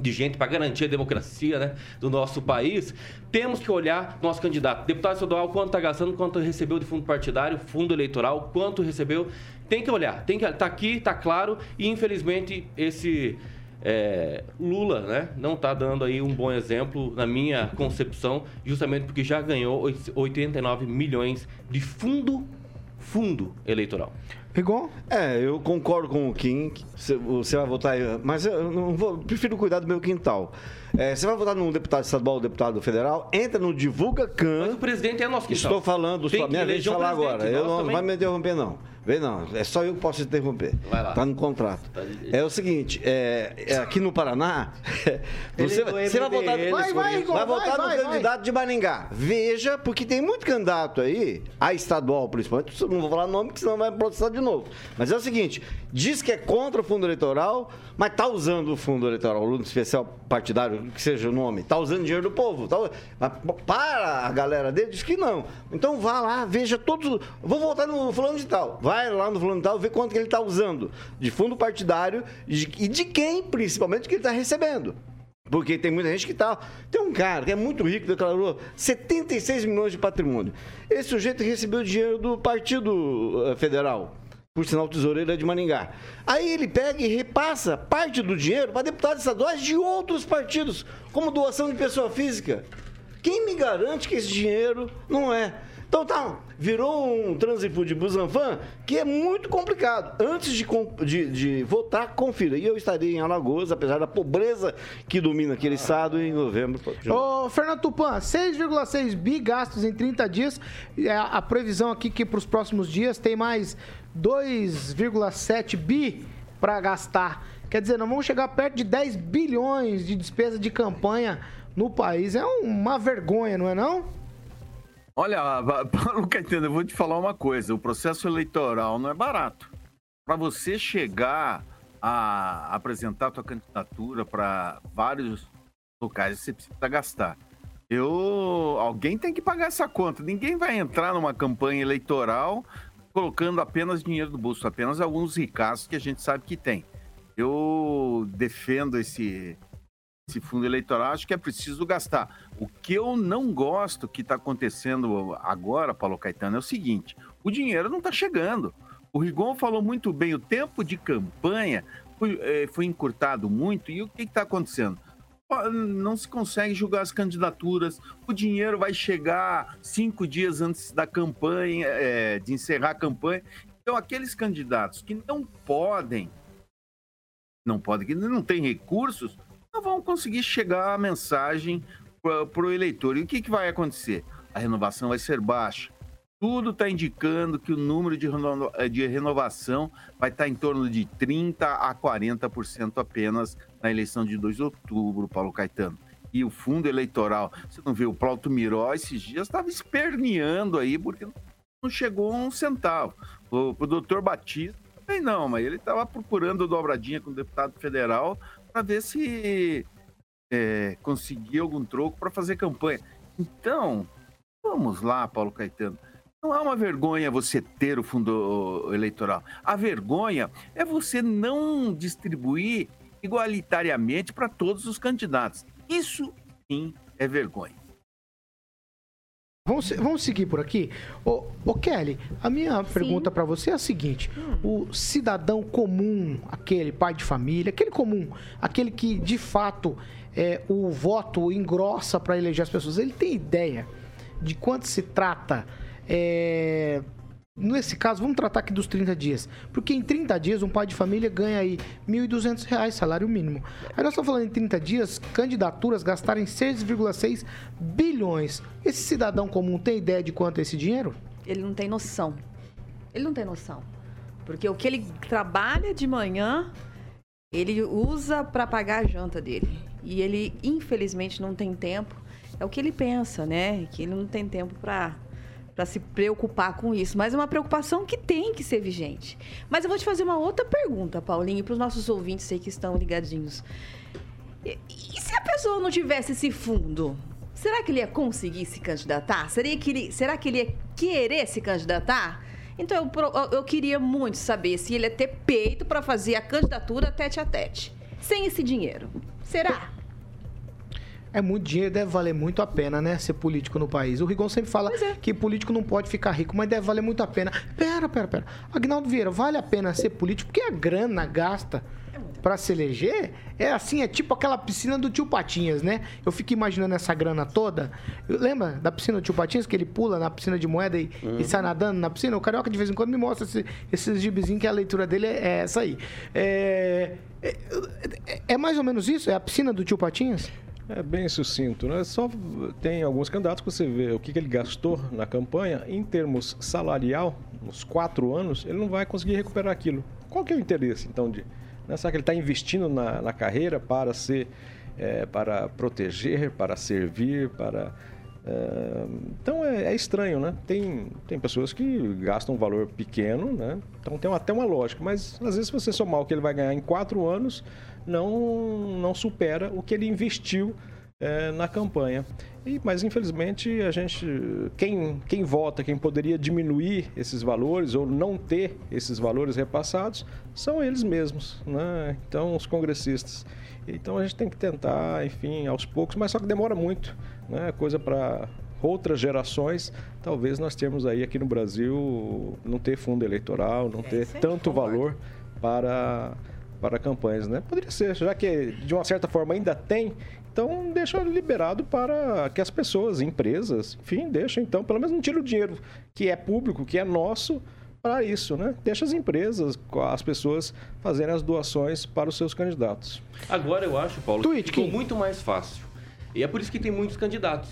de gente para garantir a democracia, né, do nosso país, temos que olhar nosso candidato. Deputado estadual, quanto está gastando, quanto recebeu de fundo partidário, fundo eleitoral, quanto recebeu, tem que olhar, tem que tá aqui, tá claro, e infelizmente esse... É, Lula, né, não está dando aí um bom exemplo, na minha concepção, justamente porque já ganhou oitenta e nove milhões de fundo, fundo eleitoral. Rigon? É, eu concordo com o Kim, você vai votar, mas eu não vou, prefiro cuidar do meu quintal. É, você vai votar num deputado estadual ou deputado federal, entra no Divulga Can. Mas o presidente é nosso quintal. Estou falando, só minha vez de falar agora, eu não, não vai me interromper não. Vê, não, é só eu que posso interromper. Está no contrato. Tá de... É o seguinte, é, é aqui no Paraná, você, você vai votar, vai, vai, vai, vai, votar vai, no vai, candidato vai. de Maringá. Veja, porque tem muito candidato aí, a estadual principalmente, não vou falar nome, porque senão vai processar de novo. Mas é o seguinte, diz que é contra o fundo eleitoral, mas está usando o fundo eleitoral, o fundo especial partidário, que seja o nome, está usando dinheiro do povo. Tá, para a galera dele, diz que não. Então vá lá, veja todos, vou votar no fulano de tal, vai. Vai lá no fulano tal, vê quanto que ele está usando de fundo partidário e de, de quem, principalmente, que ele está recebendo. Porque tem muita gente que está... Tem um cara que é muito rico, declarou setenta e seis milhões de patrimônio. Esse sujeito recebeu dinheiro do Partido Federal, por sinal, tesoureiro é de Maringá. Aí ele pega e repassa parte do dinheiro para deputados estaduais de outros partidos, como doação de pessoa física. Quem me garante que esse dinheiro não é... Então tá, virou um trânsito de Busanfan que é muito complicado. Antes de, de, de votar, confira. E eu estarei em Alagoas, apesar da pobreza que domina aquele estado, em novembro. Ô, Fernando Tupan, seis vírgula seis bi gastos em trinta dias. A previsão aqui que para os próximos dias tem mais dois vírgula sete bi para gastar. Quer dizer, nós vamos chegar perto de dez bilhões de despesa de campanha no país. É uma vergonha, não é não? Olha, Paulo Caetano, eu vou te falar uma coisa, o processo eleitoral não é barato. Para você chegar a apresentar a tua candidatura para vários locais, você precisa gastar. Eu, alguém tem que pagar essa conta, ninguém vai entrar numa campanha eleitoral colocando apenas dinheiro do bolso, apenas alguns ricaços que a gente sabe que tem. Eu defendo esse... Esse fundo eleitoral, acho que é preciso gastar. O que eu não gosto que está acontecendo agora, Paulo Caetano, é o seguinte, o dinheiro não está chegando. O Rigon falou muito bem, o tempo de campanha foi, foi encurtado muito, e o que está acontecendo? Não se consegue julgar as candidaturas, o dinheiro vai chegar cinco dias antes da campanha, é, de encerrar a campanha. Então, aqueles candidatos que não podem, não podem, que não têm recursos, não vão conseguir chegar a mensagem para o eleitor. E o que, que vai acontecer? A renovação vai ser baixa. Tudo está indicando que o número de, reno... de renovação vai estar tá em torno de trinta a quarenta por cento apenas na eleição de dois de outubro, Paulo Caetano. E o fundo eleitoral, você não vê, o Plauto Miró esses dias estava esperneando aí porque não chegou um centavo. O, o doutor Batista também não, mas ele estava procurando dobradinha com o deputado federal para ver se é, conseguir algum troco para fazer campanha. Então, vamos lá, Paulo Caetano. Não é uma vergonha você ter o fundo eleitoral. A vergonha é você não distribuir igualitariamente para todos os candidatos. Isso, sim, é vergonha. Vamos, vamos seguir por aqui. Ô, ô Kelly, a minha Sim. pergunta para você é a seguinte. Hum. O cidadão comum, aquele pai de família, aquele comum, aquele que, de fato, é, o voto engrossa para eleger as pessoas, ele tem ideia de quanto se trata? É, nesse caso, vamos tratar aqui dos trinta dias. Porque em trinta dias, um pai de família ganha aí mil e duzentos reais, salário mínimo. Aí nós estamos falando em trinta dias, candidaturas gastarem seis vírgula seis bilhões. Esse cidadão comum tem ideia de quanto é esse dinheiro? Ele não tem noção. Ele não tem noção. Porque o que ele trabalha de manhã, ele usa para pagar a janta dele. E ele, infelizmente, não tem tempo. É o que ele pensa, né? Que ele não tem tempo para se preocupar com isso. Mas é uma preocupação que tem que ser vigente. Mas eu vou te fazer uma outra pergunta, Paulinho, para os nossos ouvintes aí que estão ligadinhos. E, e se a pessoa não tivesse esse fundo? Será que ele ia conseguir se candidatar? Seria que ele, será que ele ia querer se candidatar? Então, eu, eu queria muito saber se ele ia ter peito para fazer a candidatura tete a tete, sem esse dinheiro. Será? É muito dinheiro, deve valer muito a pena, né, ser político no país. O Rigon sempre fala é. que político não pode ficar rico, mas deve valer muito a pena. Pera, pera, pera. Aguinaldo Vieira, vale a pena ser político? Porque a grana gasta... Pra se eleger, é assim, é tipo aquela piscina do tio Patinhas, né? Eu fico imaginando essa grana toda. Lembra da piscina do tio Patinhas, que ele pula na piscina de moeda e, uhum. e sai nadando na piscina? O Carioca, de vez em quando, me mostra esse, esses gibizinhos, que a leitura dele é essa aí. É, é, é mais ou menos isso? É a piscina do tio Patinhas? É bem sucinto, né? Só tem alguns candidatos que você vê o que ele gastou na campanha. Em termos salarial, nos quatro anos, ele não vai conseguir recuperar aquilo. Qual que é o interesse, então, de... Será que ele está investindo na, na carreira para ser, é, para proteger, para servir, para... É, então, é, é estranho, né? Tem, tem pessoas que gastam um valor pequeno, né? Então, tem até uma lógica. Mas, às vezes, se você somar o que ele vai ganhar em quatro anos, não, não supera o que ele investiu é, na campanha. E, mas, infelizmente, a gente, quem, quem vota, quem poderia diminuir esses valores ou não ter esses valores repassados, são eles mesmos, né? Então, os congressistas. Então, a gente tem que tentar, enfim, aos poucos, mas só que demora muito, né? Coisa para outras gerações, talvez nós termos aí aqui no Brasil, não ter fundo eleitoral, não ter tanto valor para, para campanhas, né? Poderia ser, já que de uma certa forma ainda tem... Então, deixa liberado para que as pessoas, empresas, enfim, deixa então, pelo menos não tira o dinheiro que é público, que é nosso, para isso, né? Deixa as empresas, as pessoas fazerem as doações para os seus candidatos. Agora eu acho, Paulo, Twitch, que ficou muito mais fácil. E é por isso que tem muitos candidatos.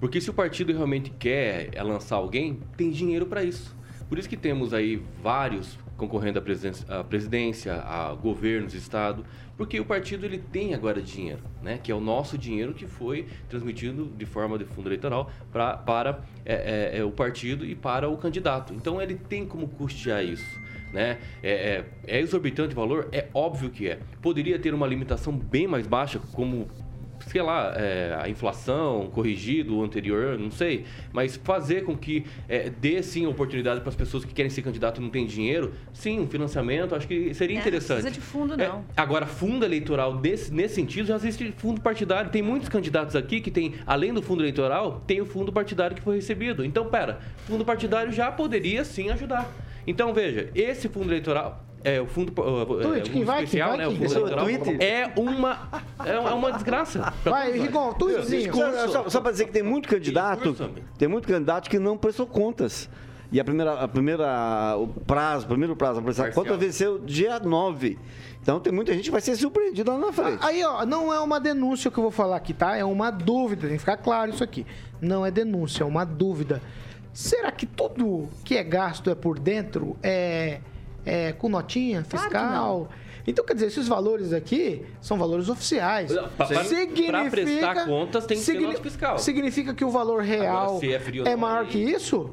Porque se o partido realmente quer lançar alguém, tem dinheiro para isso. Por isso que temos aí vários concorrendo à presidência, à presidência, a governos, Estado, porque o partido ele tem agora dinheiro, né? Que é o nosso dinheiro que foi transmitido de forma de fundo eleitoral pra, para é, é, o partido e para o candidato. Então, ele tem como custear isso, né? É, é, é exorbitante o valor? É óbvio que é. Poderia ter uma limitação bem mais baixa, como... sei lá, é, a inflação, corrigido o anterior, não sei, mas fazer com que é, dê sim oportunidade para as pessoas que querem ser candidato e não têm dinheiro, sim, um financiamento, acho que seria é, interessante. Não precisa de fundo, não. É, agora, fundo eleitoral desse, nesse sentido, já existe fundo partidário. Tem muitos candidatos aqui que tem, além do fundo eleitoral, tem o fundo partidário que foi recebido. Então, pera, fundo partidário já poderia sim ajudar. Então, veja, esse fundo eleitoral... É, o fundo especial, né? O fundo eleitoral é uma, é uma desgraça. Vai, Rigon, tuitzinho. Só, só, só para dizer que tem muito candidato, tem muito candidato que não prestou contas. E a primeira, a primeira, o prazo, o primeiro prazo para prestar conta venceu dia nove. Então, tem muita gente que vai ser surpreendida lá na frente. Aí, ó, não é uma denúncia que eu vou falar aqui, tá? É uma dúvida, tem que ficar claro isso aqui. Não é denúncia, é uma dúvida. Será que tudo que é gasto é por dentro? É... É, com notinha fiscal. Claro, então, quer dizer, esses valores aqui são valores oficiais. Para prestar contas tem que ter nota fiscal. Significa que o valor real agora, é, é maior que isso?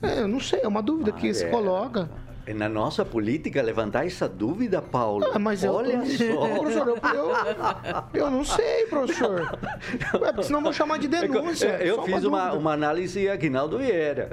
É, eu não sei, é uma dúvida mas que é... se coloca. Na nossa política, levantar essa dúvida, Paulo. Ah, mas olha eu, só. Professor, eu, eu, eu não sei, professor. É, porque senão vou chamar de denúncia. Eu, eu fiz uma, uma, uma análise Aguinaldo Vieira.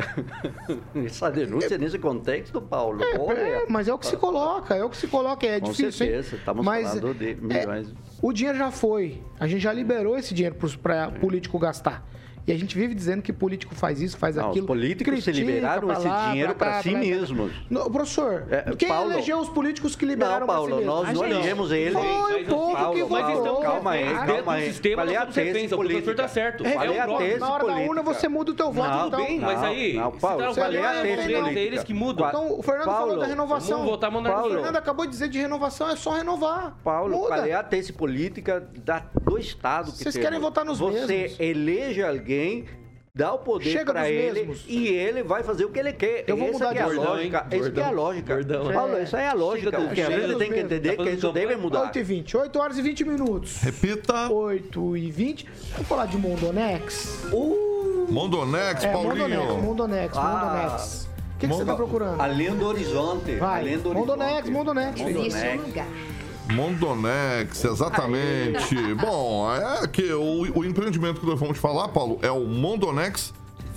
Essa denúncia é, nesse contexto, Paulo. É, olha. É, mas é o que se coloca, é o que se coloca. É com difícil. Certeza, hein? Estamos mas, falando de milhões. É, o dinheiro já foi. A gente já liberou esse dinheiro para político gastar. E a gente vive dizendo que político faz isso, faz aquilo. Não, os políticos critica, se liberaram lá, esse dinheiro para si mesmos. No, professor, é, quem Paulo, elegeu os políticos que liberaram para si mesmos? Paulo, nós não elegemos ele. Foi o povo que votou. Calma aí, calma aí. O professor está certo. Na hora da urna você muda o teu voto. Não, bem, mas aí... É eles que mudam. Então, o Fernando falou da renovação. O Fernando acabou de dizer de renovação, é só renovar. Paulo, qual é a tese política do Estado? Vocês querem votar nos mesmos. Você elege alguém, dá o poder para ele mesmos. E ele vai fazer o que ele quer. Eu vou mudar de lógica. Isso é a lógica. Gordão, Paulo, isso é a lógica. Chega do que a gente tem que entender tá que isso deve mudar. oito e vinte, oito horas e vinte minutos. Repita. oito e vinte. Vamos falar de Mondonex. Uh, Mondonex, é, Paulinho. Mondonex, Mondonex, ah. Mondonex. O que, Mondo... que você está procurando? Além do horizonte. Vai. Além do Mondonex, horizonte. Mondonex, Mondonex. Existe um lugar. Mondonex, exatamente. Bom, é que o, o empreendimento que nós vamos falar, Paulo, é o Mondonex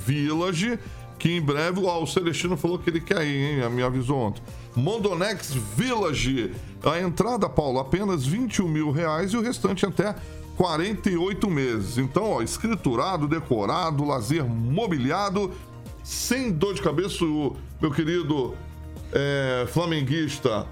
Village, que em breve... Ó, o Celestino falou que ele quer ir, hein? Me avisou ontem. Mondonex Village. A entrada, Paulo, apenas vinte e um mil reais e o restante até quarenta e oito meses. Então, ó, escriturado, decorado, lazer mobiliado, sem dor de cabeça, o meu querido é, flamenguista...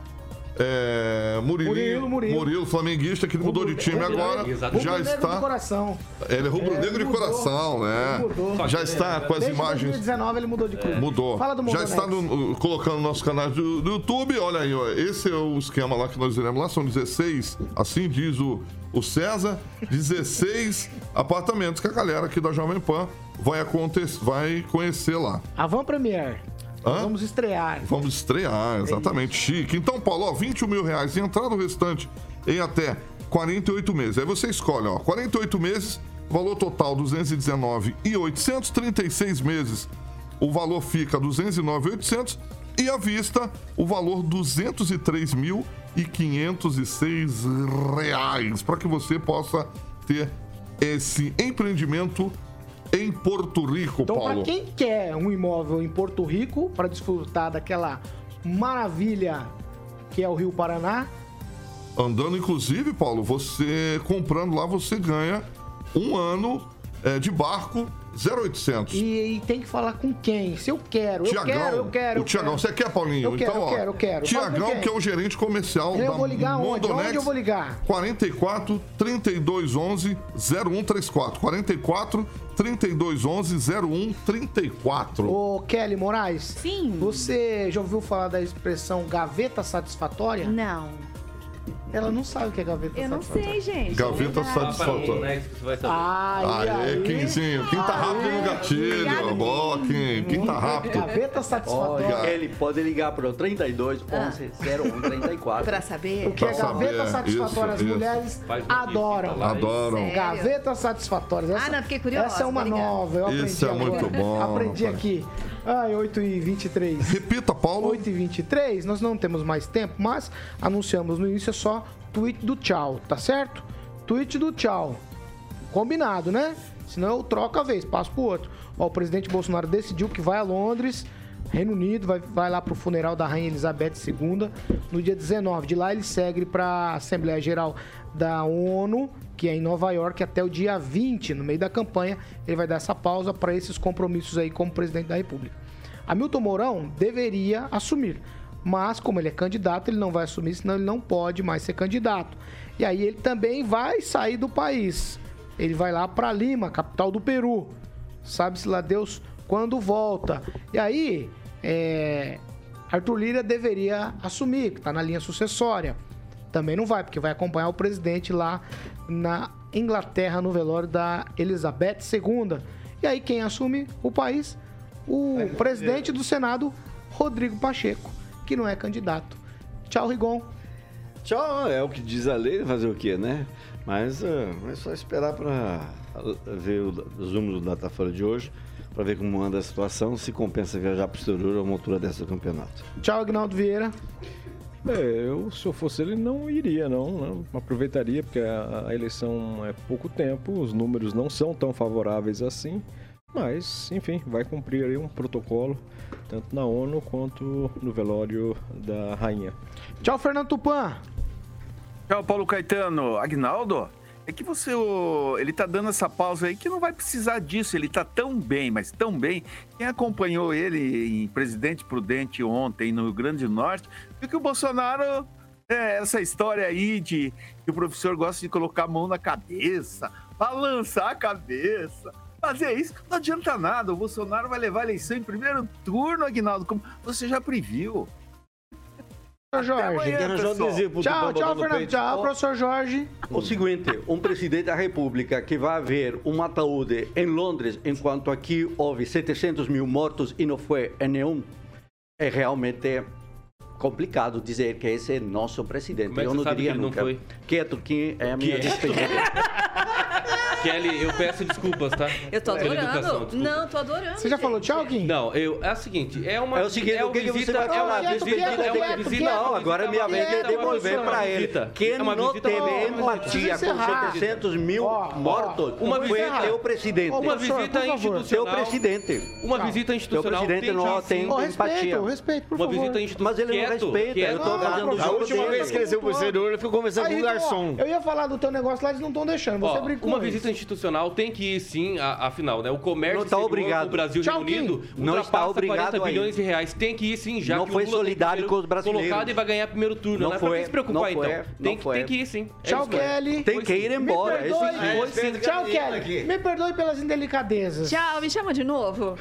É, Murilo, Murilo, Murilo. Murilo, flamenguista, que ele mudou de time agora. Exatamente. Já está. De coração. Ele é rubro-negro de coração, né? Mudou. Já está com as Desde imagens. dois mil e dezenove ele mudou de clube. É. Mudou. Fala do Mondonex. Já está no, colocando no nosso canal do, do YouTube. Olha aí, ó, esse é o esquema lá que nós iremos lá. São dezesseis, assim diz o, o César, dezesseis apartamentos que a galera aqui da Jovem Pan vai, acontecer, vai conhecer lá. Avant Premiere. Hã? Vamos estrear. Vamos estrear, exatamente. É chique. Então, Paulo, ó, vinte e um mil reais e entrada o restante em até quarenta e oito meses. Aí você escolhe, ó, quarenta e oito meses, valor total duzentos e dezenove mil e oitocentos, trinta e seis meses, o valor fica duzentos e nove mil e oitocentos e à vista, o valor duzentos e três mil quinhentos e seis reais, para que você possa ter esse empreendimento em Porto Rico, então, Paulo. Então, para quem quer um imóvel em Porto Rico, para desfrutar daquela maravilha que é o Rio Paraná... Andando, inclusive, Paulo, você comprando lá, você ganha um ano é, de barco zero oitocentos. E, e tem que falar com quem? Se eu quero, Tiagão, eu quero, eu quero. O Tiagão, você quer, Paulinho? Eu quero, então, eu ó, quero, eu quero. Tiagão, que é o gerente comercial eu da vou ligar Mondonex. Onde eu vou ligar? quarenta e quatro, trinta e dois, onze, zero um, trinta e quatro. quarenta e quatro, trinta e dois, onze, zero um, trinta e quatro. Ô, Kelly Moraes. Sim. Você já ouviu falar da expressão gaveta satisfatória? Não. Ela não sabe o que é gaveta eu satisfatória. Eu não sei, gente. Gaveta satisfatória. Ah, aí, Quinzinho. Quem tá rápido no gatilho. Boa, Quem. Quem tá rápido. Gaveta satisfatória. Olha, ele pode ligar pro trinta e dois, onze, zero um, trinta e quatro. Pra saber. O que é gaveta satisfatória? As mulheres adoram. Adoram. Gaveta satisfatória. Ah, não, fiquei curiosa. Essa é uma nova. Eu aprendi agora. Isso é muito bom. Aprendi aqui. Ai, oito e vinte e três. Repita, Paulo. oito e vinte e três, nós não temos mais tempo, mas anunciamos no início só tweet do tchau, tá certo? Tweet do tchau. Combinado, né? Senão eu troco a vez, passo pro outro. Ó, o presidente Bolsonaro decidiu que vai a Londres, Reino Unido, vai, vai lá pro funeral da Rainha Elizabeth segunda, no dia dezenove. De lá ele segue pra Assembleia Geral da ONU, que é em Nova York, até o dia vinte. No meio da campanha, ele vai dar essa pausa para esses compromissos aí como presidente da República. Hamilton Mourão deveria assumir, mas como ele é candidato, ele não vai assumir, senão ele não pode mais ser candidato. E aí ele também vai sair do país. Ele vai lá para Lima, capital do Peru. Sabe-se lá Deus quando volta. E aí, é... Arthur Lira deveria assumir, que está na linha sucessória. Também não vai, porque vai acompanhar o presidente lá na Inglaterra, no velório da Elizabeth segunda. E aí quem assume o país? O é presidente do Senado, Rodrigo Pacheco, que não é candidato. Tchau, Rigon. Tchau, é o que diz a lei, fazer o quê, né? Mas é só esperar para ver o zoom do Datafolha de hoje, para ver como anda a situação, se compensa viajar para o exterior a uma altura dessa do campeonato. Tchau, Aguinaldo Vieira. É, eu, se eu fosse ele, não iria, não, não aproveitaria, porque a, a eleição é pouco tempo, os números não são tão favoráveis assim, mas, enfim, vai cumprir aí um protocolo, tanto na ONU quanto no velório da rainha. Tchau, Fernando Tupan! Tchau, Paulo Caetano! Aguinaldo, é que você, ele tá dando essa pausa aí que não vai precisar disso, ele tá tão bem, mas tão bem, quem acompanhou ele em Presidente Prudente ontem no Rio Grande do Norte, viu que o Bolsonaro, é, essa história aí de que o professor gosta de colocar a mão na cabeça, balançar a cabeça, fazer isso, não adianta nada, o Bolsonaro vai levar a eleição em primeiro turno, Aguinaldo, como você já previu. Jorge. Amanhã, tchau, tchau, tchau, Fernando. Tchau, professor Jorge. O seguinte, um presidente da república que vai haver um ataúde em Londres, enquanto aqui houve setecentos mil mortos e não foi nenhum, é realmente complicado dizer que esse é nosso presidente. Como é que eu não diria que nunca. Não foi? Quieto, que é a minha despedida. Kelly, eu peço desculpas, tá? Eu tô adorando. Educação, não, tô adorando. Você já gente. falou tchau, Gui? Não, eu, é o seguinte, é uma... É o seguinte, é o que, que você tá... É uma quieto, visita, quieto, é uma quieto, visita... Não, agora minha vez é devolver pra ele. Quem é não teve empatia com setecentos mil oh, mortos oh, uma foi visita, teu presidente. Uma visita institucional... Teu presidente. Uma visita institucional... Teu presidente não tem empatia. Respeito, por favor. Uma visita institucional... Mas ele não respeita, eu tô fazendo... A última vez que ele saiu pro servidor, ele ficou conversando com o garçom. Eu ia falar do teu negócio lá, eles não estão deixando, você brincou. Institucional tem que ir sim, afinal, né? O comércio tá do Brasil Tchau, Reino Unido não está obrigado quarenta bilhões de reais. Tem que ir sim, já não que foi o Lula solidário com os brasileiros. Colocado e vai ganhar primeiro turno. Não, não é foi, pra quem se preocupar, então. É, tem, que, tem que ir sim. Tchau, é Kelly. Tem que ir embora. Me perdoe, é, foi, sim. Tchau, Kelly. Aqui. Me perdoe pelas indelicadezas. Tchau, me chama de novo.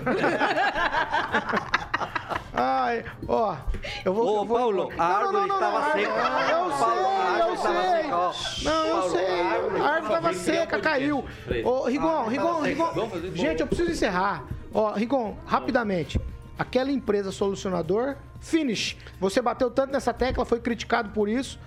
Ai, ó, eu vou... Ô, eu vou, Paulo, a árvore estava seca. Eu sei, eu sei. Não, eu sei. A árvore estava seca, caiu. Ô, Rigon, Rigon, Rigon. Gente, eu preciso encerrar. Ó, Rigon, rapidamente. Aquela empresa solucionador, finish. Você bateu tanto nessa tecla, foi criticado por isso.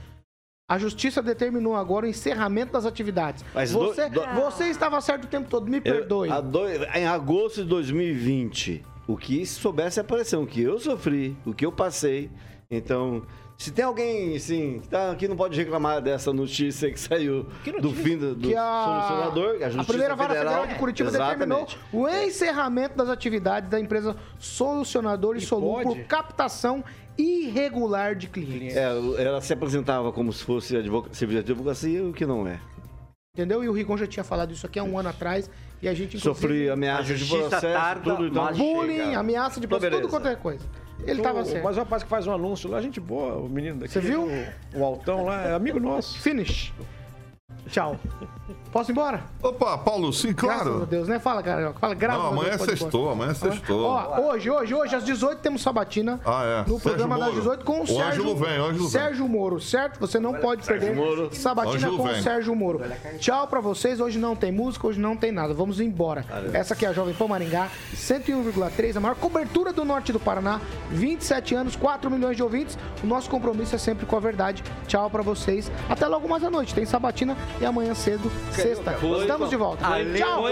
A justiça determinou agora o encerramento das atividades. Mas você, do, do... você estava certo o tempo todo, me perdoe. Eu, dois, em agosto de dois mil e vinte... O que soubesse a pressão que eu sofri, o que eu passei. Então, se tem alguém, assim, que, tá, que não pode reclamar dessa notícia que saiu que notícia? do fim do, do a... solucionador, a Justiça A primeira Vara Federal, Federal de Curitiba exatamente. determinou o encerramento das atividades da empresa Solucionador e Solum por captação irregular de clientes. É, ela se apresentava como se fosse advoc... serviço de advocacia, o que não é. Entendeu? E o Rigon já tinha falado isso aqui há um ano atrás. E a gente sofri ameaça de processo, tarda, tudo, então, bullying, chega. Ameaça de processo, tudo quanto é coisa. Ele estava certo. Mas o rapaz que faz um anúncio lá, gente boa, o menino daqui. Você viu? O, o Altão lá, é amigo nosso. Finish. Tchau. Posso ir embora? Opa, Paulo, sim, claro. Graças a Deus, né? Fala, cara. Fala, graças a Deus. Não, amanhã é sextou, amanhã é sextou. Ó, hoje, hoje, hoje, às dezoito temos sabatina. Ah, é. No programa das dezoito com o Sérgio Moro. O Ângelo vem, o Ângelo vem. Sérgio Moro, certo? Você não pode perder sabatina com o Sérgio Moro. Tchau pra vocês. Hoje não tem música, hoje não tem nada. Vamos embora. Essa aqui é a Jovem Pan Maringá, cento e um vírgula três, a maior cobertura do norte do Paraná. vinte e sete anos, quatro milhões de ouvintes. O nosso compromisso é sempre com a verdade. Tchau pra vocês. Até logo mais à noite. Tem sabatina. E amanhã cedo, sexta, estamos de volta. Tchau!